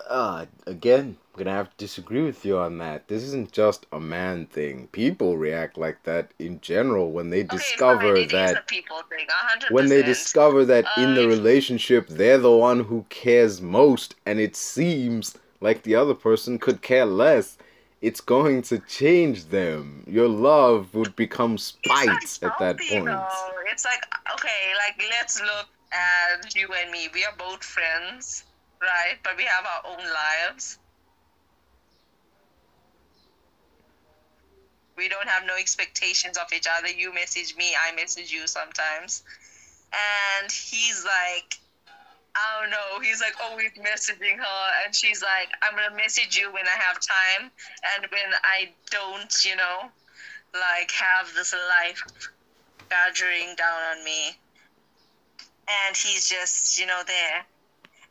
uh, again, I'm going to have to disagree with you on that. This isn't just a man thing. People react like that in general when they okay, discover fine, that... It is a people thing, one hundred percent. When they discover that uh, in the relationship, they're the one who cares most, and it seems like the other person could care less. It's going to change them. Your love would become spite like at that point. Though. It's like, okay, like, let's look at you and me. We are both friends, right? But we have our own lives. We don't have no expectations of each other. You message me, I message you sometimes. And he's like, I don't know, he's like always messaging her, and she's like, I'm gonna message you when I have time, and when I don't, you know, like, have this life badgering down on me. And he's just, you know, there.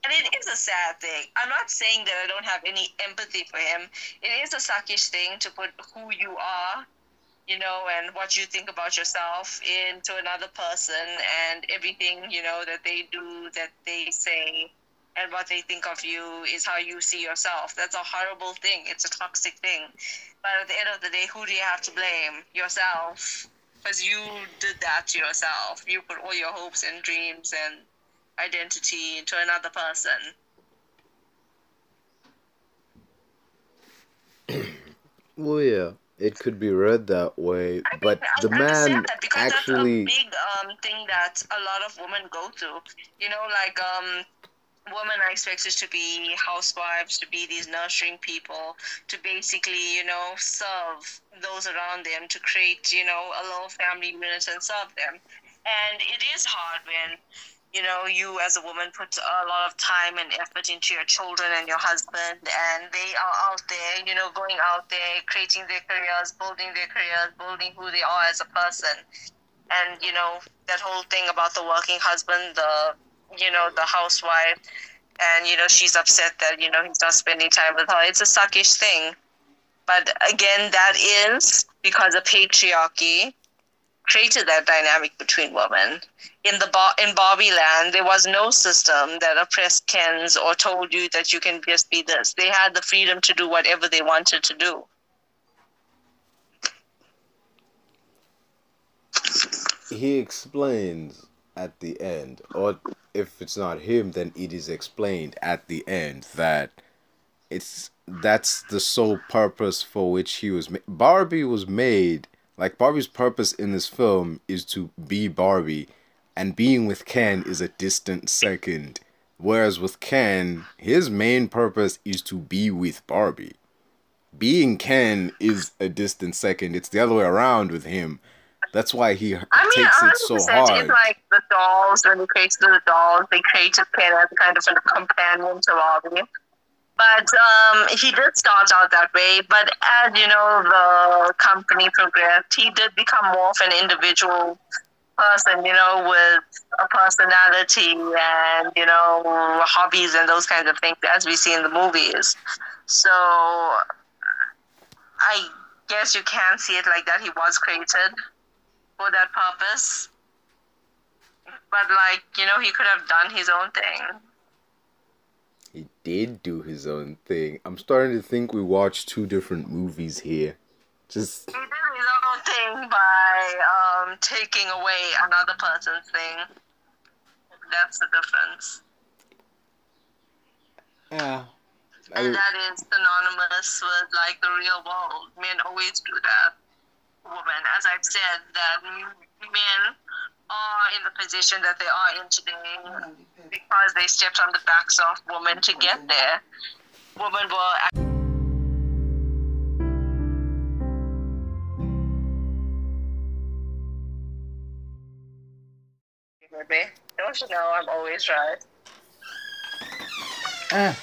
And it is a sad thing. I'm not saying that I don't have any empathy for him. It is a suckish thing to put who you are, you know, and what you think about yourself into another person, and everything, you know, that they do, that they say, and what they think of you is how you see yourself. That's a horrible thing. It's a toxic thing. But at the end of the day, who do you have to blame? Yourself. Because you did that to yourself. You put all your hopes and dreams and identity into another person. Well, yeah. it could be read that way, I but mean, the I man that actually. That's a big um, thing that a lot of women go through. You know, like um, women are expected to be housewives, to be these nurturing people, to basically, you know, serve those around them, to create, you know, a little family unit and serve them. And it is hard when, you know, you as a woman put a lot of time and effort into your children and your husband, and they are out there, you know, going out there, creating their careers, building their careers, building who they are as a person. And, you know, that whole thing about the working husband, the, you know, the housewife, and, you know, she's upset that, you know, he's not spending time with her. It's a suckish thing. But again, that is because of patriarchy. Created that dynamic between women. In the bar, in Barbie land, there was no system that oppressed Kens or told you that you can just be this. They had the freedom to do whatever they wanted to do. He explains at the end, or if it's not him, then it is explained at the end that it's that's the sole purpose for which he was. Ma- Barbie was made. Like, Barbie's purpose in this film is to be Barbie, and being with Ken is a distant second. Whereas with Ken, his main purpose is to be with Barbie. Being Ken is a distant second. It's the other way around with him. That's why he I mean, takes it so hard. It's like the dolls, when they created the dolls, they created Ken as kind of a companion to Barbie. But um, he did start out that way. But as, you know, the company progressed, he did become more of an individual person, you know, with a personality and, you know, hobbies and those kinds of things, as we see in the movies. So I guess you can see it like that. He was created for that purpose. But, like, you know, he could have done his own thing. He did do his own thing. I'm starting to think we watched two different movies here. Just he did his own thing by um, taking away another person's thing. That's the difference. Yeah. I... And that is synonymous with, like, the real world. Men always do that. Women, as I've said, that men are in the position that they are in today because they stepped on the backs of women to get there. Women were... Don't you know I'm always right? Eh.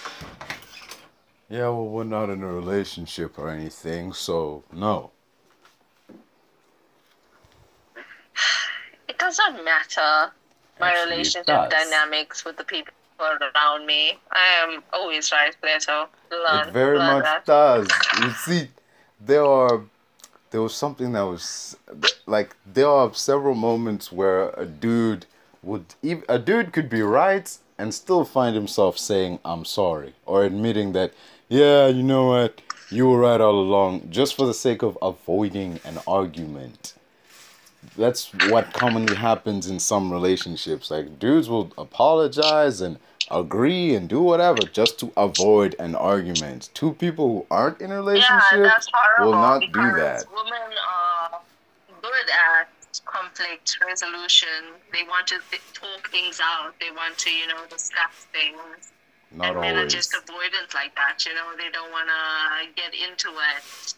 Yeah, well, we're not in a relationship or anything, so no. It doesn't matter my Actually, relationship dynamics with the people around me. I am always right, Plato. Learn, it very learn much that. Does. You see, there are there was something that was like there are several moments where a dude would a dude could be right and still find himself saying I'm sorry or admitting that yeah you know what you were right all along just for the sake of avoiding an argument. That's what commonly happens in some relationships. Like, dudes will apologize and agree and do whatever just to avoid an argument. Two people who aren't in a relationship yeah, will not do that. Women are good at conflict resolution. They want to th- talk things out. They want to, you know, discuss things. Not and always. Men are just avoidant like that, you know. They don't want to get into it.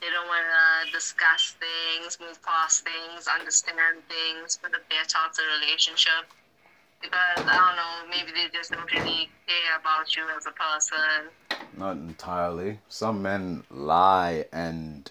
They don't want to discuss things, move past things, understand things for the better of the relationship. Because, I don't know, maybe they just don't really care about you as a person. Not entirely. Some men lie and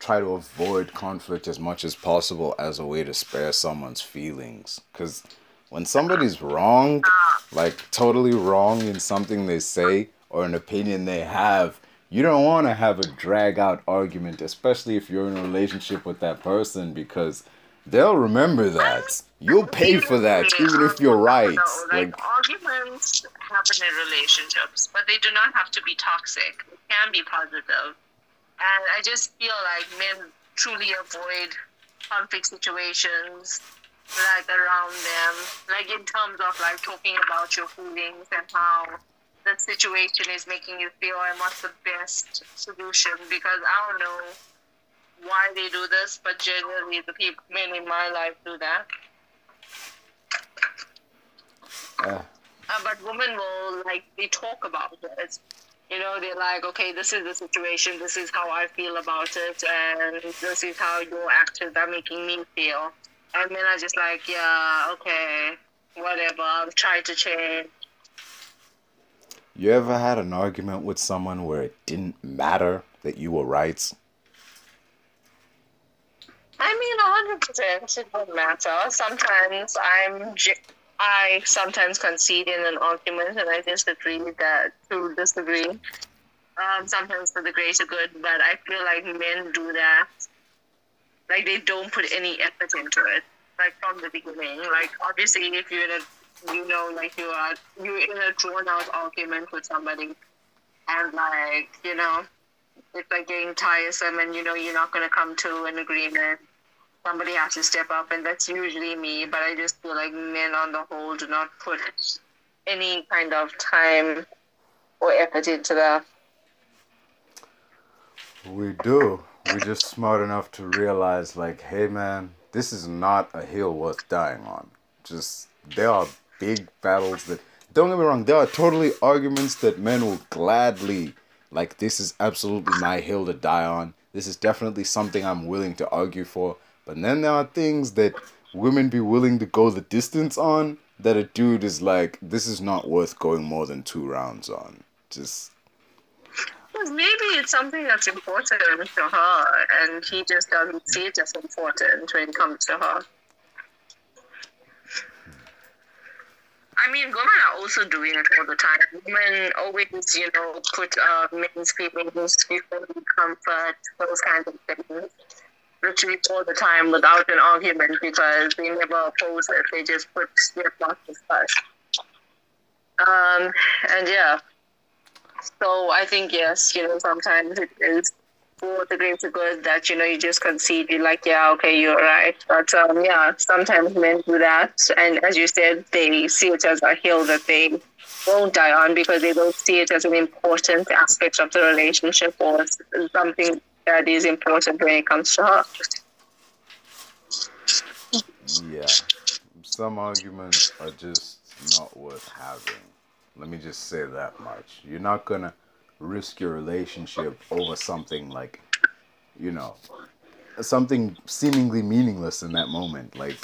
try to avoid conflict as much as possible as a way to spare someone's feelings. Because when somebody's wrong, like totally wrong in something they say or an opinion they have, you don't want to have a drag-out argument, especially if you're in a relationship with that person, because they'll remember that. You'll pay for that, even if you're right. Like, arguments happen in relationships, but they do not have to be toxic. It can be positive. And I just feel like men truly avoid conflict situations, like, around them. Like, in terms of, like, talking about your feelings and how the situation is making you feel and what's the best solution, because I don't know, why they do this, but generally the people, mainly my life, do that. Uh. Uh, but women will, like, they talk about it. It's, you know, they're like, okay, this is the situation, this is how I feel about it, and this is how your actions are making me feel. And then I just like, yeah, okay, whatever, I'll try to change. You ever had an argument with someone where it didn't matter that you were right? I mean, one hundred percent it doesn't matter. Sometimes I'm... J- I sometimes concede in an argument and I just agree that to disagree, um, sometimes for the greater good, but I feel like men do that. Like, they don't put any effort into it, like, from the beginning. Like, obviously, if you're in a, you know, like, you are, you're in a drawn-out argument with somebody and, like, you know, it's, like, getting tiresome and, you know, you're not going to come to an agreement. Somebody has to step up, and that's usually me, but I just feel like men on the whole do not put any kind of time or effort into that. We do. We're just smart enough to realize, like, hey, man, this is not a hill worth dying on. Just, there are big battles that, don't get me wrong, there are totally arguments that men will gladly, like, this is absolutely my hill to die on. This is definitely something I'm willing to argue for. But then there are things that women be willing to go the distance on that a dude is like, this is not worth going more than two rounds on. Just... Well, maybe it's something that's important to her, and he just doesn't see it as important when it comes to her. I mean, women are also doing it all the time. Women always, you know, put uh, men's feelings before comfort, those kinds of things. Literally all the time without an argument, because they never oppose it. They just put their boxes first. Um, and yeah. So I think, yes, you know, sometimes it is for the greater good that, you know, you just concede. You're like, yeah, okay, you're right. But um, yeah, sometimes men do that. And as you said, they see it as a hill that they won't die on because they don't see it as an important aspect of the relationship or something that is important when it comes to her. Yeah. Some arguments are just not worth having. Let me just say that much. You're not going to risk your relationship over something like, you know, something seemingly meaningless in that moment. Like,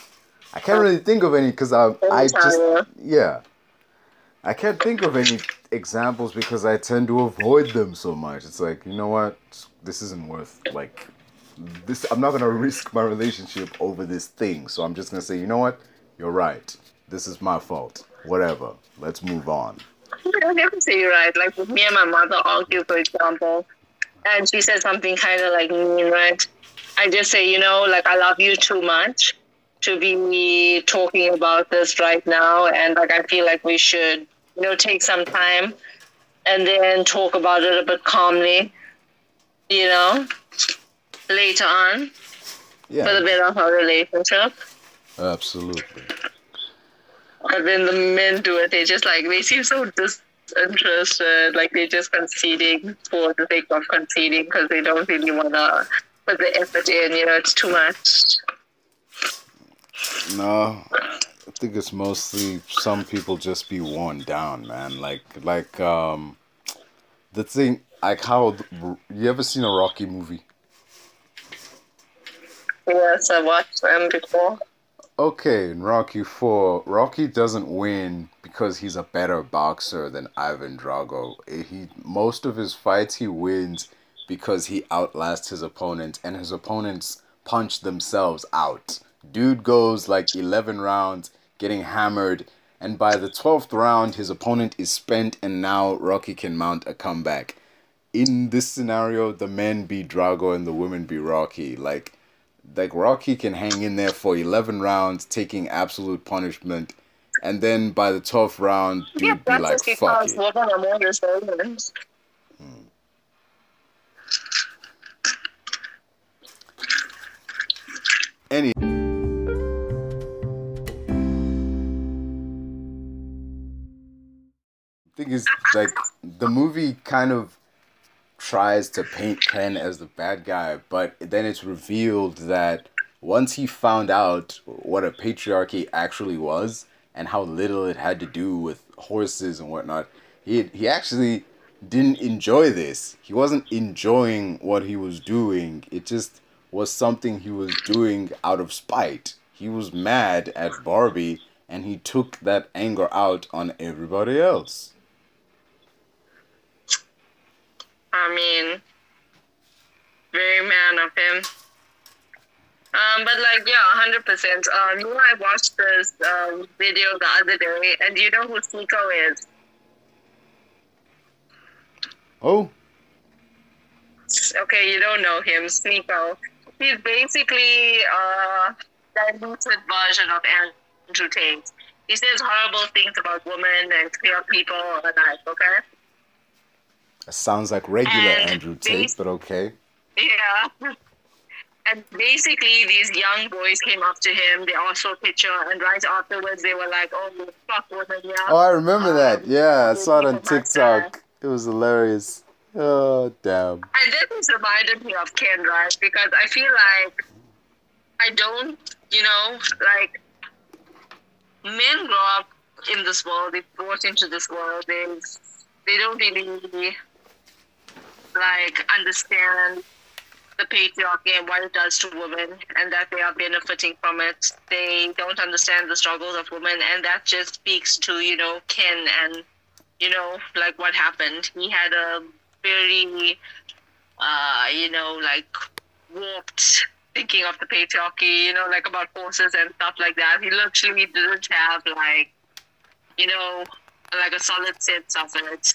I can't really think of any because I, I just, yeah. I can't think of any examples because I tend to avoid them so much. It's like, you know what? This isn't worth, like, this. I'm not going to risk my relationship over this thing. So I'm just going to say, you know what? You're right. This is my fault. Whatever. Let's move on. I never say you're right. Like, me and my mother argue, for example, and she said something kind of, like, mean, right? I just say, you know, like, I love you too much to be talking about this right now, and, like, I feel like we should, you know, take some time and then talk about it a bit calmly, you know, later on, yeah, for the better of our relationship. Absolutely. But then the men do it. They just, like, they seem so disinterested, like, they're just conceding for the sake of conceding because they don't really want to put the effort in, you know, it's too much. No, I think it's mostly some people just be worn down, man. Like, like um, the thing, like how, you ever seen a Rocky movie? Yes, I watched them before. Okay, in Rocky four, Rocky doesn't win because he's a better boxer than Ivan Drago. He, most of his fights he wins because he outlasts his opponent, and his opponents punch themselves out. Dude goes like eleven rounds, getting hammered, and by the twelfth round, his opponent is spent, and now Rocky can mount a comeback. In this scenario, the men be Drago and the women be Rocky. Like, like Rocky can hang in there for eleven rounds, taking absolute punishment, and then by the twelfth round, dude yeah, be like, "Fuck it." Hmm. Any. Thing is, like, the movie kind of tries to paint Ken as the bad guy, but then it's revealed that once he found out what a patriarchy actually was and how little it had to do with horses and whatnot, he he actually didn't enjoy this. He wasn't enjoying what he was doing. It just was something he was doing out of spite. He was mad at Barbie, and he took that anger out on everybody else. I mean, very man of him. Um, but like, yeah, one hundred percent. Um, you know, I watched this um, video the other day, and do you know who Sneeko is? Oh. Okay, you don't know him, Sneeko. He's basically a diluted version of Andrew Tate. He says horrible things about women and queer people and like, okay? That sounds like regular and Andrew Tate, but okay. Yeah. And basically, these young boys came up to him. They all saw a picture, and right afterwards, they were like, "Oh, fuck women!" Yeah. Oh, I remember um, that. Yeah, I saw it on TikTok. It was hilarious. Oh, damn. And this reminded me of Ken, right? Because I feel like I don't, you know, like men grow up in this world. They are brought into this world. They they don't really like understand the patriarchy and what it does to women, and that they are benefiting from it. They don't understand the struggles of women, and that just speaks to, you know, Ken and, you know, like what happened. He had a very, uh, you know, like warped thinking of the patriarchy, you know, like about horses and stuff like that. He literally didn't have like, you know, like a solid sense of it,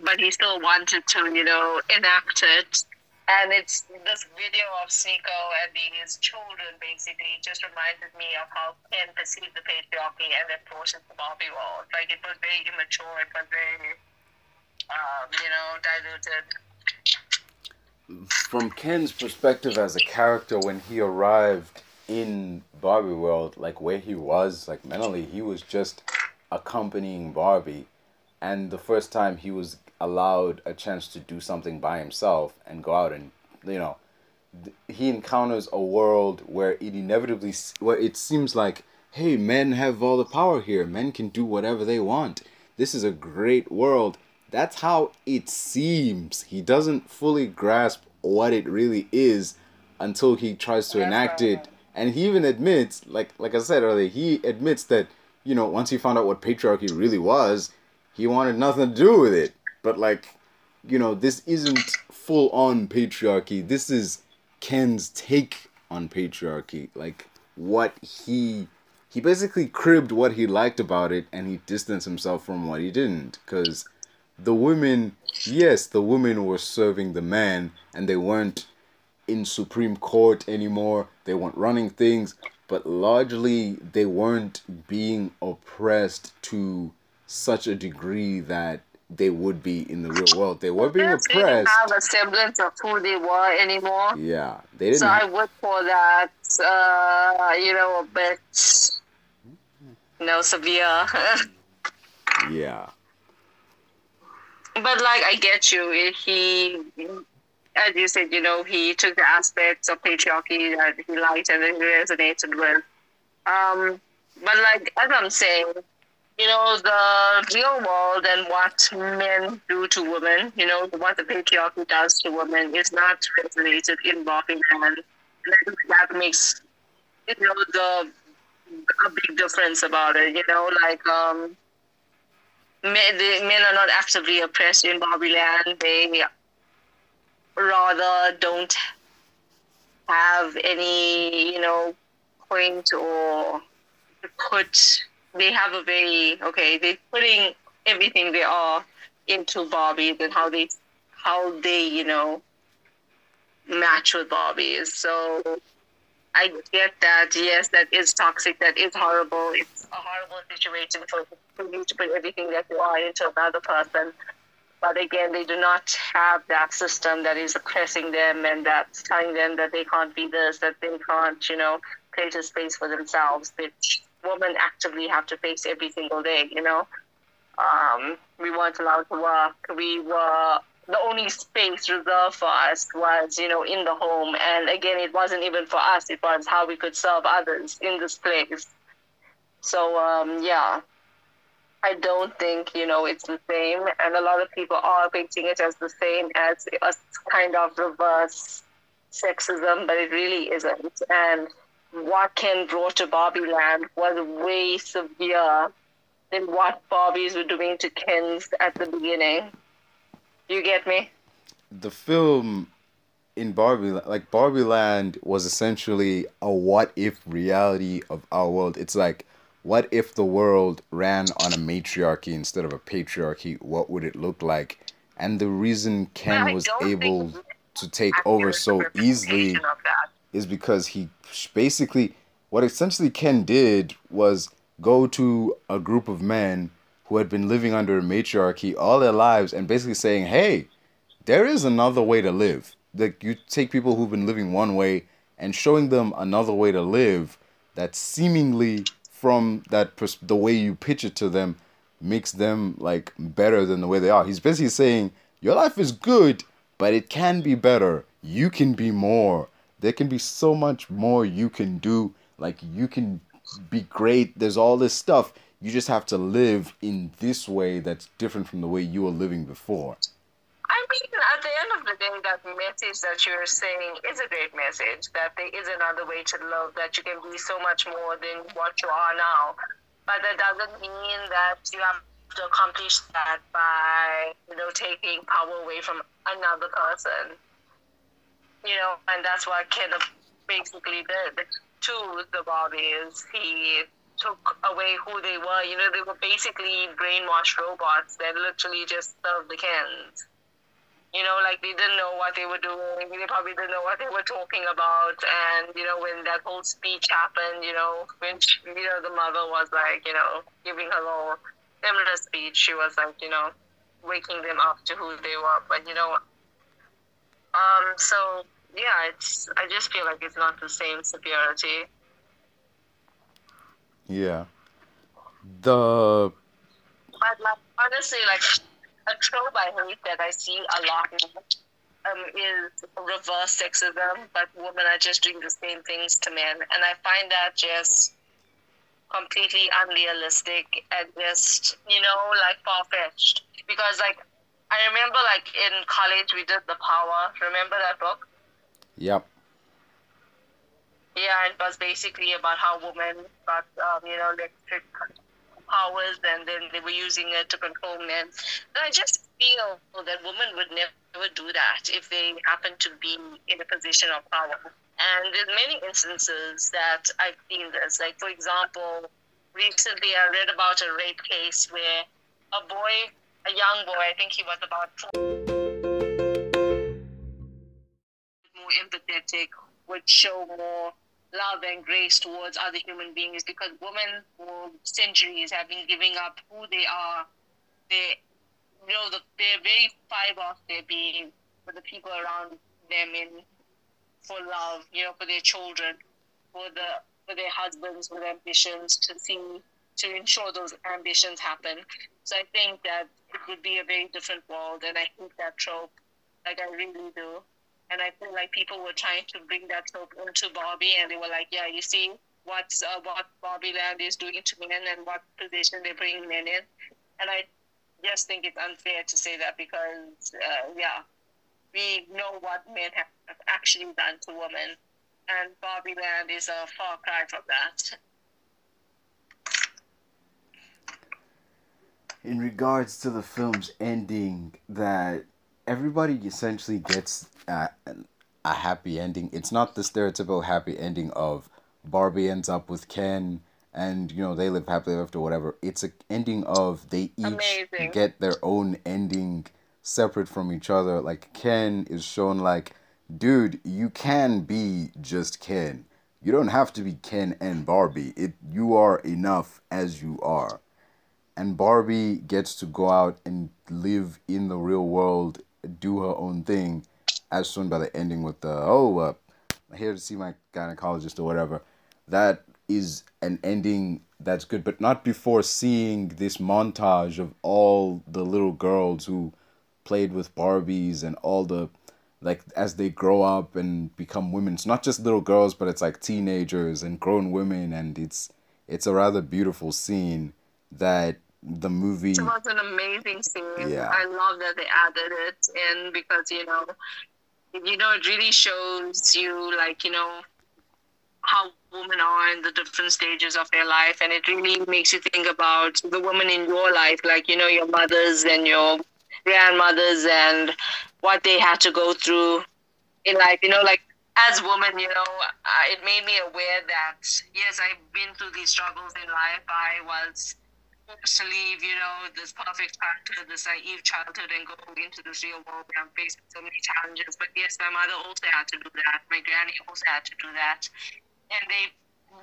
but he still wanted to, you know, enact it. And it's this video of Sneeko and these children basically just reminded me of how Ken perceived the patriarchy and then forced the Barbie world. Like, it was very immature, it was very, um, you know, diluted. From Ken's perspective as a character, when he arrived in Barbie world, like where he was, like mentally, he was just accompanying Barbie. And the first time he was allowed a chance to do something by himself and go out and, you know, th- he encounters a world where it inevitably, where it seems like, hey, men have all the power here. Men can do whatever they want. This is a great world. That's how it seems. He doesn't fully grasp what it really is until he tries to enact it. And he even admits, like like I said earlier, he admits that, you know, once he found out what patriarchy really was, he wanted nothing to do with it. But like, you know, this isn't full-on patriarchy. This is Ken's take on patriarchy. Like, what he... He basically cribbed what he liked about it, and he distanced himself from what he didn't. Because the women... Yes, the women were serving the man, and they weren't in Supreme Court anymore. They weren't running things. But largely, they weren't being oppressed to such a degree that they would be in the real world. They were being oppressed. They didn't have a semblance of who they were anymore. Yeah, they didn't. So have... I would call that, uh, you know, a bit, you know, severe. Yeah. But like, I get you. He, as you said, you know, he took the aspects of patriarchy that he liked and that he resonated with. Um, but like, as I'm saying, you know, the real world and what men do to women, you know, what the patriarchy does to women is not regulated in Barbie land. And I think that makes, you know, the, a big difference about it, you know, like, um, men, the, men are not actively oppressed in Barbie land. They rather don't have any, you know, point or put... They have a very, okay, they're putting everything they are into Barbie and how they, how they, you know, match with Barbie. So I get that, yes, that is toxic, that is horrible. It's a horrible situation for, for you to put everything that you are into another person. But again, they do not have that system that is oppressing them and that's telling them that they can't be this, that they can't, you know, create a space for themselves, which... women actively have to face every single day, you know. Um, we weren't allowed to work. We were the only space reserved for us was, you know, in the home. And again, it wasn't even for us. It was how we could serve others in this place. So, um, yeah, I don't think, you know, it's the same. And a lot of people are painting it as the same, as a kind of reverse sexism, but it really isn't. And what Ken brought to Barbie Land was way severe than what Barbies were doing to Kens at the beginning. You get me? The film in Barbie, like Barbie Land, was essentially a what if reality of our world. It's like, what if the world ran on a matriarchy instead of a patriarchy? What would it look like? And the reason Ken was able to take over so easily is because he basically, what essentially Ken did was go to a group of men who had been living under a matriarchy all their lives and basically saying, hey, there is another way to live. Like, you take people who've been living one way and showing them another way to live that seemingly, from that pers- the way you pitch it to them, makes them, like, better than the way they are. He's basically saying, your life is good, but it can be better. You can be more. There can be so much more you can do. Like, you can be great. There's all this stuff. You just have to live in this way that's different from the way you were living before. I mean, at the end of the day, that message that you're saying is a great message, that there is another way to love, that you can be so much more than what you are now. But that doesn't mean that you have to accomplish that by, you know, taking power away from another person. You know, and that's what Ken basically did to the Barbies. He took away who they were. You know, they were basically brainwashed robots that literally just served the Kens. You know, like, they didn't know what they were doing. They probably didn't know what they were talking about. And, you know, when that whole speech happened, you know, when, she, you know, the mother was, like, you know, giving her little feminist speech, she was, like, you know, waking them up to who they were. But, you know, um, so, yeah, it's, I just feel like it's not the same severity. Yeah. The... But, like, honestly, like, a trope I hate that I see a lot um, is reverse sexism, but women are just doing the same things to men. And I find that just completely unrealistic and just, you know, like, far-fetched. Because, like, I remember, like, in college we did The Power. Remember that book? Yep. Yeah, it was basically about how women got, um, you know, electric powers, and then they were using it to control men. And I just feel that women would never do that if they happen to be in a position of power. And there's many instances that I've seen this. Like, for example, recently I read about a rape case where a boy, a young boy, I think he was about four, more empathetic, would show more love and grace towards other human beings, because women for centuries have been giving up who they are, they, you know, the, their very fiber of their being for the people around them, in for love, you know, for their children, for the for their husbands, with ambitions to see to ensure those ambitions happen. So I think that it would be a very different world, and I hate that trope, like I really do. And I feel like people were trying to bring that trope into Barbie, and they were like, yeah, you see what's, uh, what Barbie Land is doing to men and what position they're bringing men in. And I just think it's unfair to say that, because, uh, yeah, we know what men have actually done to women, and Barbie Land is a far cry from that. In regards to the film's ending, that everybody essentially gets uh, a happy ending. It's not the stereotypical happy ending of Barbie ends up with Ken and, you know, they live happily after whatever. It's an ending of they each Amazing. Get their own ending separate from each other. Like, Ken is shown like, dude, you can be just Ken. You don't have to be Ken and Barbie. It, you are enough as you are. And Barbie gets to go out and live in the real world, do her own thing, as shown by the ending with the, oh, uh, I'm here to see my gynecologist or whatever. That is an ending that's good, but not before seeing this montage of all the little girls who played with Barbies and all the, like, as they grow up and become women. It's not just little girls, but it's like teenagers and grown women, and it's it's a rather beautiful scene that the movie... It was an amazing scene. Yeah. I love that they added it in because, you know, you know, it really shows you, like, you know, how women are in the different stages of their life, and it really makes you think about the women in your life, like, you know, your mothers and your grandmothers and what they had to go through in life, you know, like, as women, you know, uh, it made me aware that, yes, I've been through these struggles in life. I was forced to leave, you know, this perfect childhood, this naive childhood, and go into this real world where I'm facing so many challenges. But yes, my mother also had to do that. My granny also had to do that. And they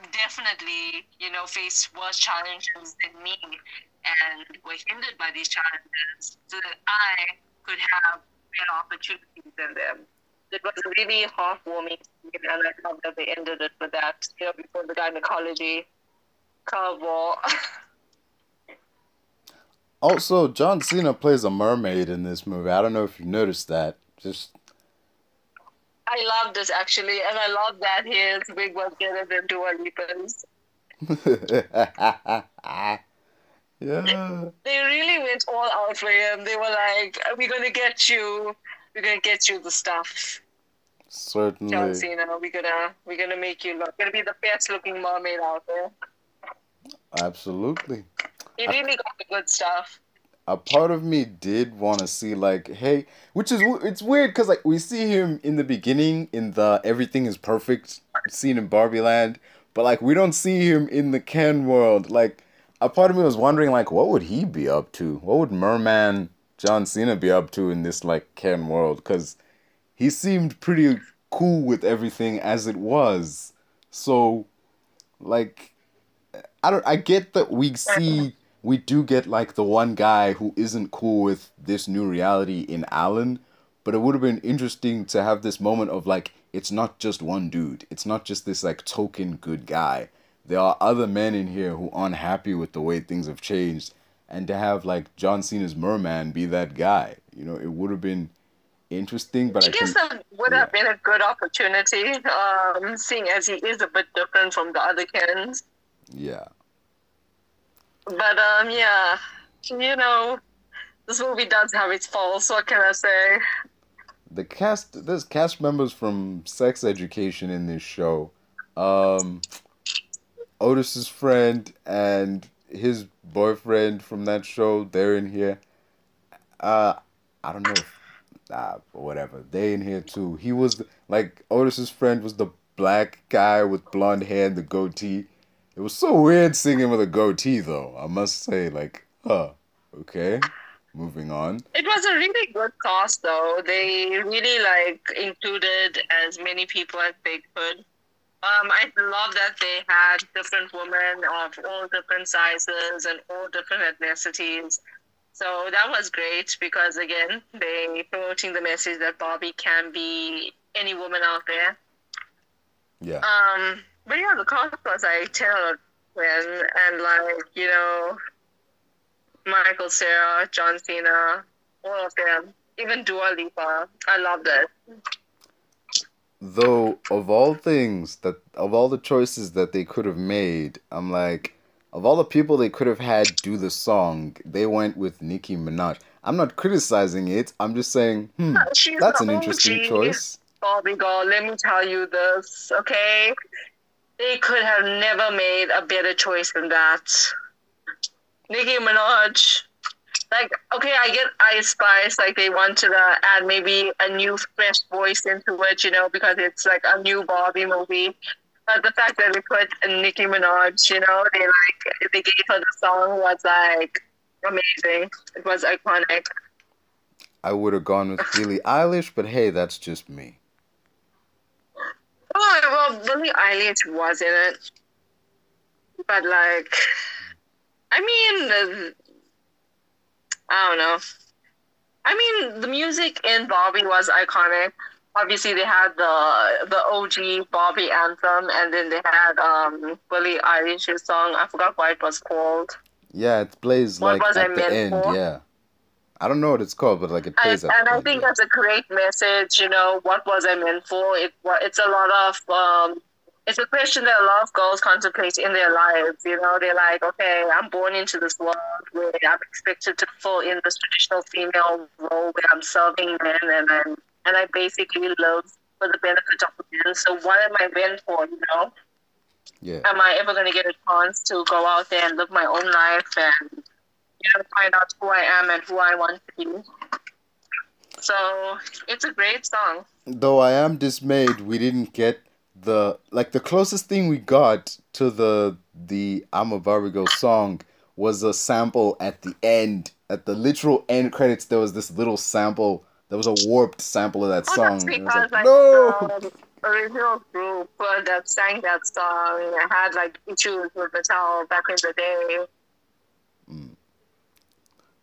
definitely, you know, faced worse challenges than me and were hindered by these challenges so that I could have better opportunities than them. It was really heartwarming, and I love that they ended it with that, you know, before the gynecology curveball. Also, John Cena plays a mermaid in this movie. I don't know if you noticed that. Just I love this, actually, and I love that his wig was better than Dua Lipa's. Yeah. They really went all out for him. They were like, "Are we gonna get you? We're gonna get you the stuff. Certainly, John Cena. We're gonna we're gonna make you look. We're gonna be the best looking mermaid out there." Absolutely. He really I, got the good stuff. A part of me did want to see, like, hey, which is it's weird because, like, we see him in the beginning in the Everything Is Perfect scene in Barbie Land, but, like, we don't see him in the Ken world. Like, a part of me was wondering, like, what would he be up to? What would Merman John Cena be up to in this, like, Ken world? Because he seemed pretty cool with everything as it was. So, like, I don't. I get that we see, we do get, like, the one guy who isn't cool with this new reality in Alan, but it would have been interesting to have this moment of, like, it's not just one dude. It's not just this, like, token good guy. There are other men in here who aren't happy with the way things have changed. And to have, like, John Cena's merman be that guy, you know, it would have been interesting. But I, I guess can, that would yeah. have been a good opportunity, um, seeing as he is a bit different from the other Kens. Yeah. But, um, yeah, you know, this movie does have its faults, what can I say? The cast, there's cast members from Sex Education in this show. Um, Otis's friend and his boyfriend from that show, they're in here. Uh, I don't know if, nah, whatever. They in here too. He was, like, Otis's friend was the black guy with blonde hair and the goatee. It was so weird seeing him with a goatee, though. I must say, like, huh, okay, moving on. It was a really good cast, though. They really, like, included as many people as they could. Um, I love that they had different women of all different sizes and all different ethnicities. So that was great because, again, they promoting the message that Barbie can be any woman out there. Yeah. Um, but yeah, the cast was like ten out of ten, and, like, you know, Michael Cera, John Cena, all of them, even Dua Lipa. I loved it. Though, of all things, that of all the choices that they could have made, I'm like, of all the people they could have had do the song, they went with Nicki Minaj. I'm not criticizing it. I'm just saying, hmm, she's that's an interesting O G choice. Barbie girl, let me tell you this, okay? They could have never made a better choice than that. Nicki Minaj. Like, okay, I get Ice Spice, like, they wanted to add maybe a new, fresh voice into it, you know, because it's, like, a new Barbie movie. But the fact that they put Nicki Minaj, you know, they, like, they gave her the song was, like, amazing. It was iconic. I would have gone with Billie Eilish, but hey, that's just me. Oh, well, Billie Eilish was in it. But, like, I mean... The, I don't know. I mean, the music in Barbie was iconic. Obviously, they had the the O G Barbie anthem, and then they had um, Billie Eilish's song. I forgot what it was called. Yeah, it plays, like, at the end. Yeah, I don't know what it's called, but like it plays. I, and I think that's a great message. You know, what was I meant for? It, it's a lot of, um, it's a question that a lot of girls contemplate in their lives. You know, they're like, okay, I'm born into this world where I'm expected to fill in this traditional female role where I'm serving men, and and, and I basically live for the benefit of men. So what am I meant for? You know, yeah. Am I ever going to get a chance to go out there and live my own life and, you know, find out who I am and who I want to be? So it's a great song. Though I am dismayed we didn't get the, like, the closest thing we got to the the I'm a Barbie Girl song was a sample at the end, at the literal end credits. There was this little sample, there was a warped sample of that oh, song. That's because, like, no! The original group that sang that song and had like issues with Mattel back in the day.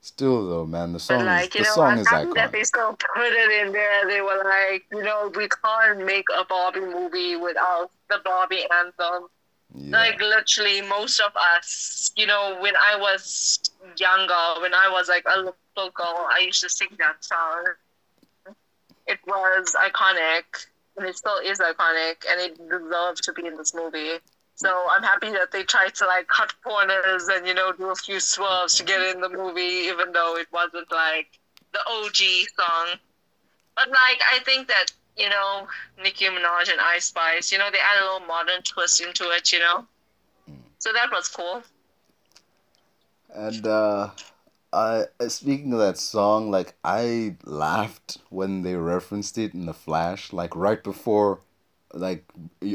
Still though, man, the song, like, is, the song is iconic. I think that they still put it in there. They were like, you know, we can't make a Barbie movie without the Barbie anthem. Yeah. Like, literally, most of us, you know, when I was younger, when I was like a little girl, I used to sing that song. It was iconic, and it still is iconic, and it deserves to be in this movie. So I'm happy that they tried to, like, cut corners and, you know, do a few swerves to get in the movie, even though it wasn't, like, the O G song. But, like, I think that, you know, Nicki Minaj and Ice Spice, you know, they add a little modern twist into it, you know? So that was cool. And uh, I, speaking of that song, like, I laughed when they referenced it in The Flash, like, right before... like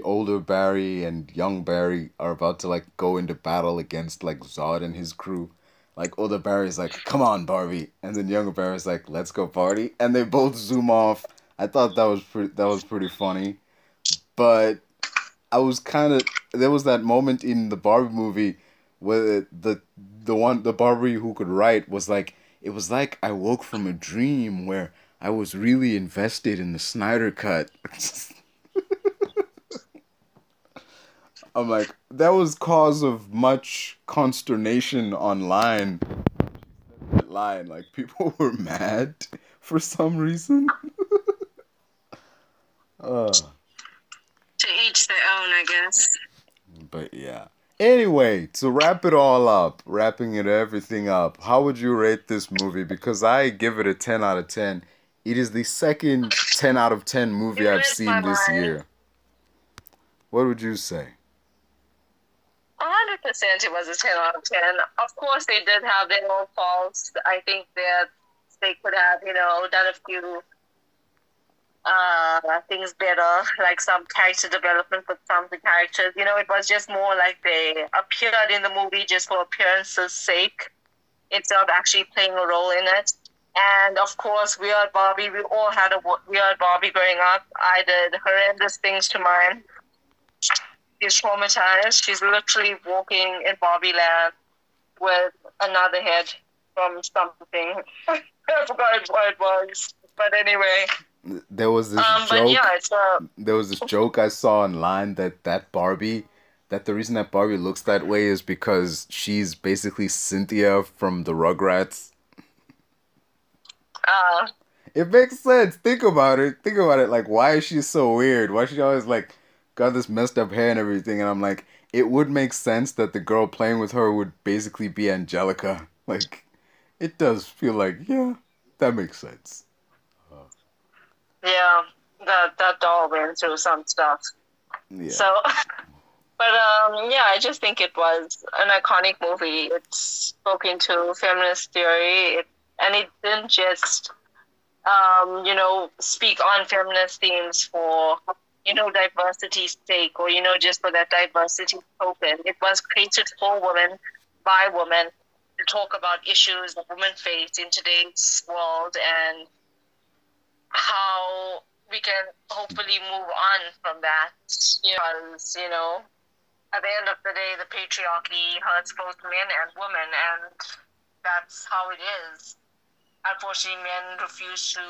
older Barry and young Barry are about to like go into battle against like Zod and his crew. Like older Barry's like, come on Barbie, and then younger Barry's like, let's go party, and they both zoom off. I thought that was pretty that was pretty funny. But I was kind of, there was that moment in the Barbie movie where the the one the Barbie who could write was like, it was like I woke from a dream where I was really invested in the Snyder cut. I'm like, that was cause of much consternation online. That line, like, people were mad for some reason. uh. To each their own, I guess. But yeah. Anyway, to wrap it all up, wrapping it everything up, how would you rate this movie? Because I give it a ten out of ten. It is the second ten out of ten movie you I've seen this mind. year. What would you say? one hundred percent it was a ten out of ten. Of course, they did have their own faults. I think that they could have, you know, done a few uh, things better, like some character development with some of the characters. You know, it was just more like they appeared in the movie just for appearance's sake instead of actually playing a role in it. And, of course, Weird Barbie. We all had a Weird Barbie growing up. I did horrendous things to mine. She's traumatized. She's literally walking in Barbie land with another head from something. I forgot what it was, but anyway. There was this um, joke. Yeah, it's a... There was this joke I saw online that that Barbie, that the reason that Barbie looks that way is because she's basically Cynthia from the Rugrats. Uh, it makes sense. Think about it. Think about it. Like, why is she so weird? Why is she always like? Got this messed up hair and everything, and I'm like, it would make sense that the girl playing with her would basically be Angelica. Like, it does feel like, yeah, that makes sense. Oh. Yeah, that that doll ran through some stuff. Yeah. So, but um, yeah, I just think it was an iconic movie. It spoke into feminist theory, it, and it didn't just, um, you know, speak on feminist themes for, you know, diversity's sake, or, you know, just for that diversity token. It was created for women, by women, to talk about issues that women face in today's world and how we can hopefully move on from that. Because, you know, at the end of the day, the patriarchy hurts both men and women, and that's how it is. Unfortunately, men refuse to,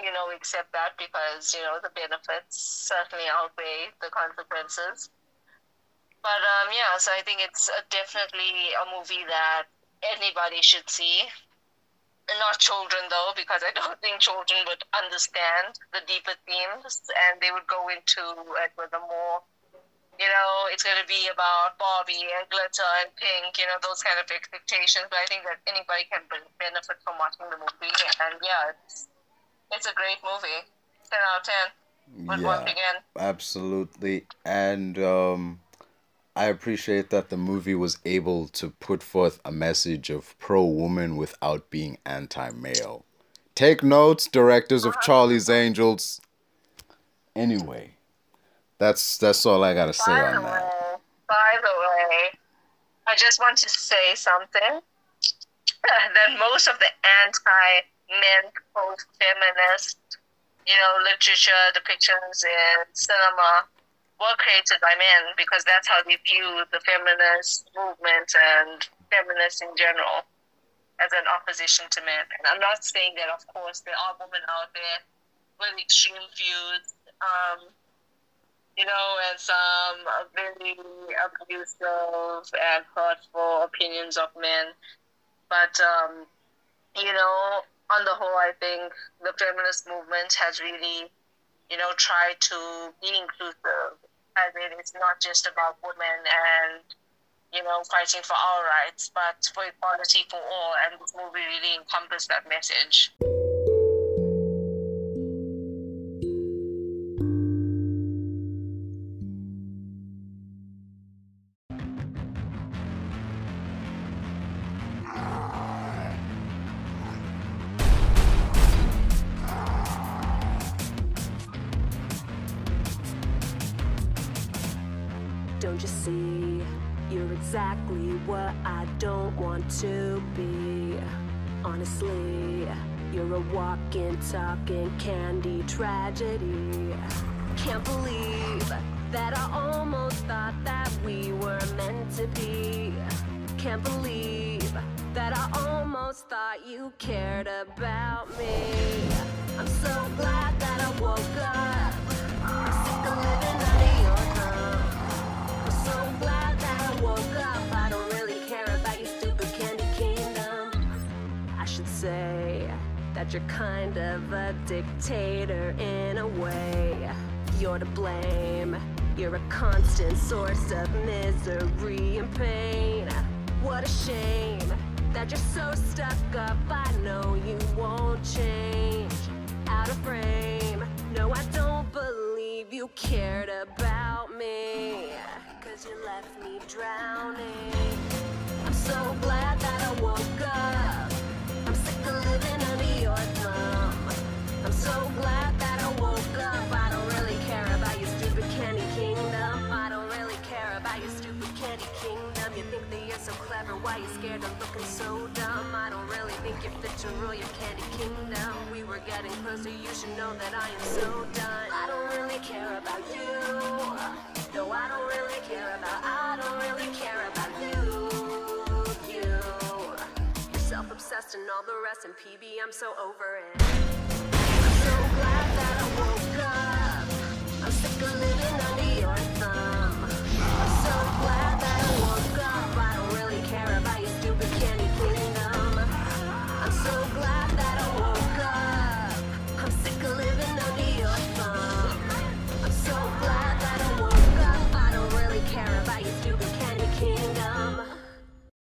you know, accept that because, you know, the benefits certainly outweigh the consequences. But, um, yeah, so I think it's a, definitely a movie that anybody should see. not children though, because I don't think children would understand the deeper themes, and they would go into it with a more, you know, it's going to be about Barbie and glitter and pink, you know, those kind of expectations. But I think that anybody can benefit from watching the movie. And yeah, it's, it's a great movie. ten out of ten. Would yeah, work again. Absolutely. And um, I appreciate that the movie was able to put forth a message of pro-woman without being anti-male. Take notes, directors of Charlie's Angels. Anyway. That's that's all I gotta say on that. By the way, I just want to say something. That most of the anti-men, post-feminist, you know, literature, depictions in cinema were created by men, because that's how they view the feminist movement and feminists in general, as an opposition to men. And I'm not saying that, of course, there are women out there with extreme views, um, you know, and some very abusive and hurtful opinions of men. But, um, you know, on the whole, I think the feminist movement has really, you know, tried to be inclusive. I mean, it's not just about women and, you know, fighting for our rights, but for equality for all. And this movie really encompassed that message. Exactly what I don't want to be. Honestly, you're a walking, talking candy tragedy. Can't believe that I almost thought that we were meant to be. Can't believe that I almost thought you cared about me. I'm so glad that I woke up. I'm sick of living under your thumb. I'm so glad. Woke up, I don't really care about your stupid candy kingdom. I should say that you're kind of a dictator in a way. You're to blame, you're a constant source of misery and pain. What a shame that you're so stuck up, I know you won't change. Out of frame, no, I don't believe you cared about me. You left me drowning. I'm so glad that I woke up. I'm sick of living under your thumb. I'm so glad that I woke up. I don't really care about your stupid candy kingdom. I don't really care about your stupid candy kingdom. You think that you're so clever, why you scared of looking so dumb? I don't really think you fit to rule your candy kingdom. We were getting closer, you should know that I am so done. I don't really care about you. No, I don't really care about, I don't really care about you, you. You're self-obsessed and all the rest, and P B, I'm so over it.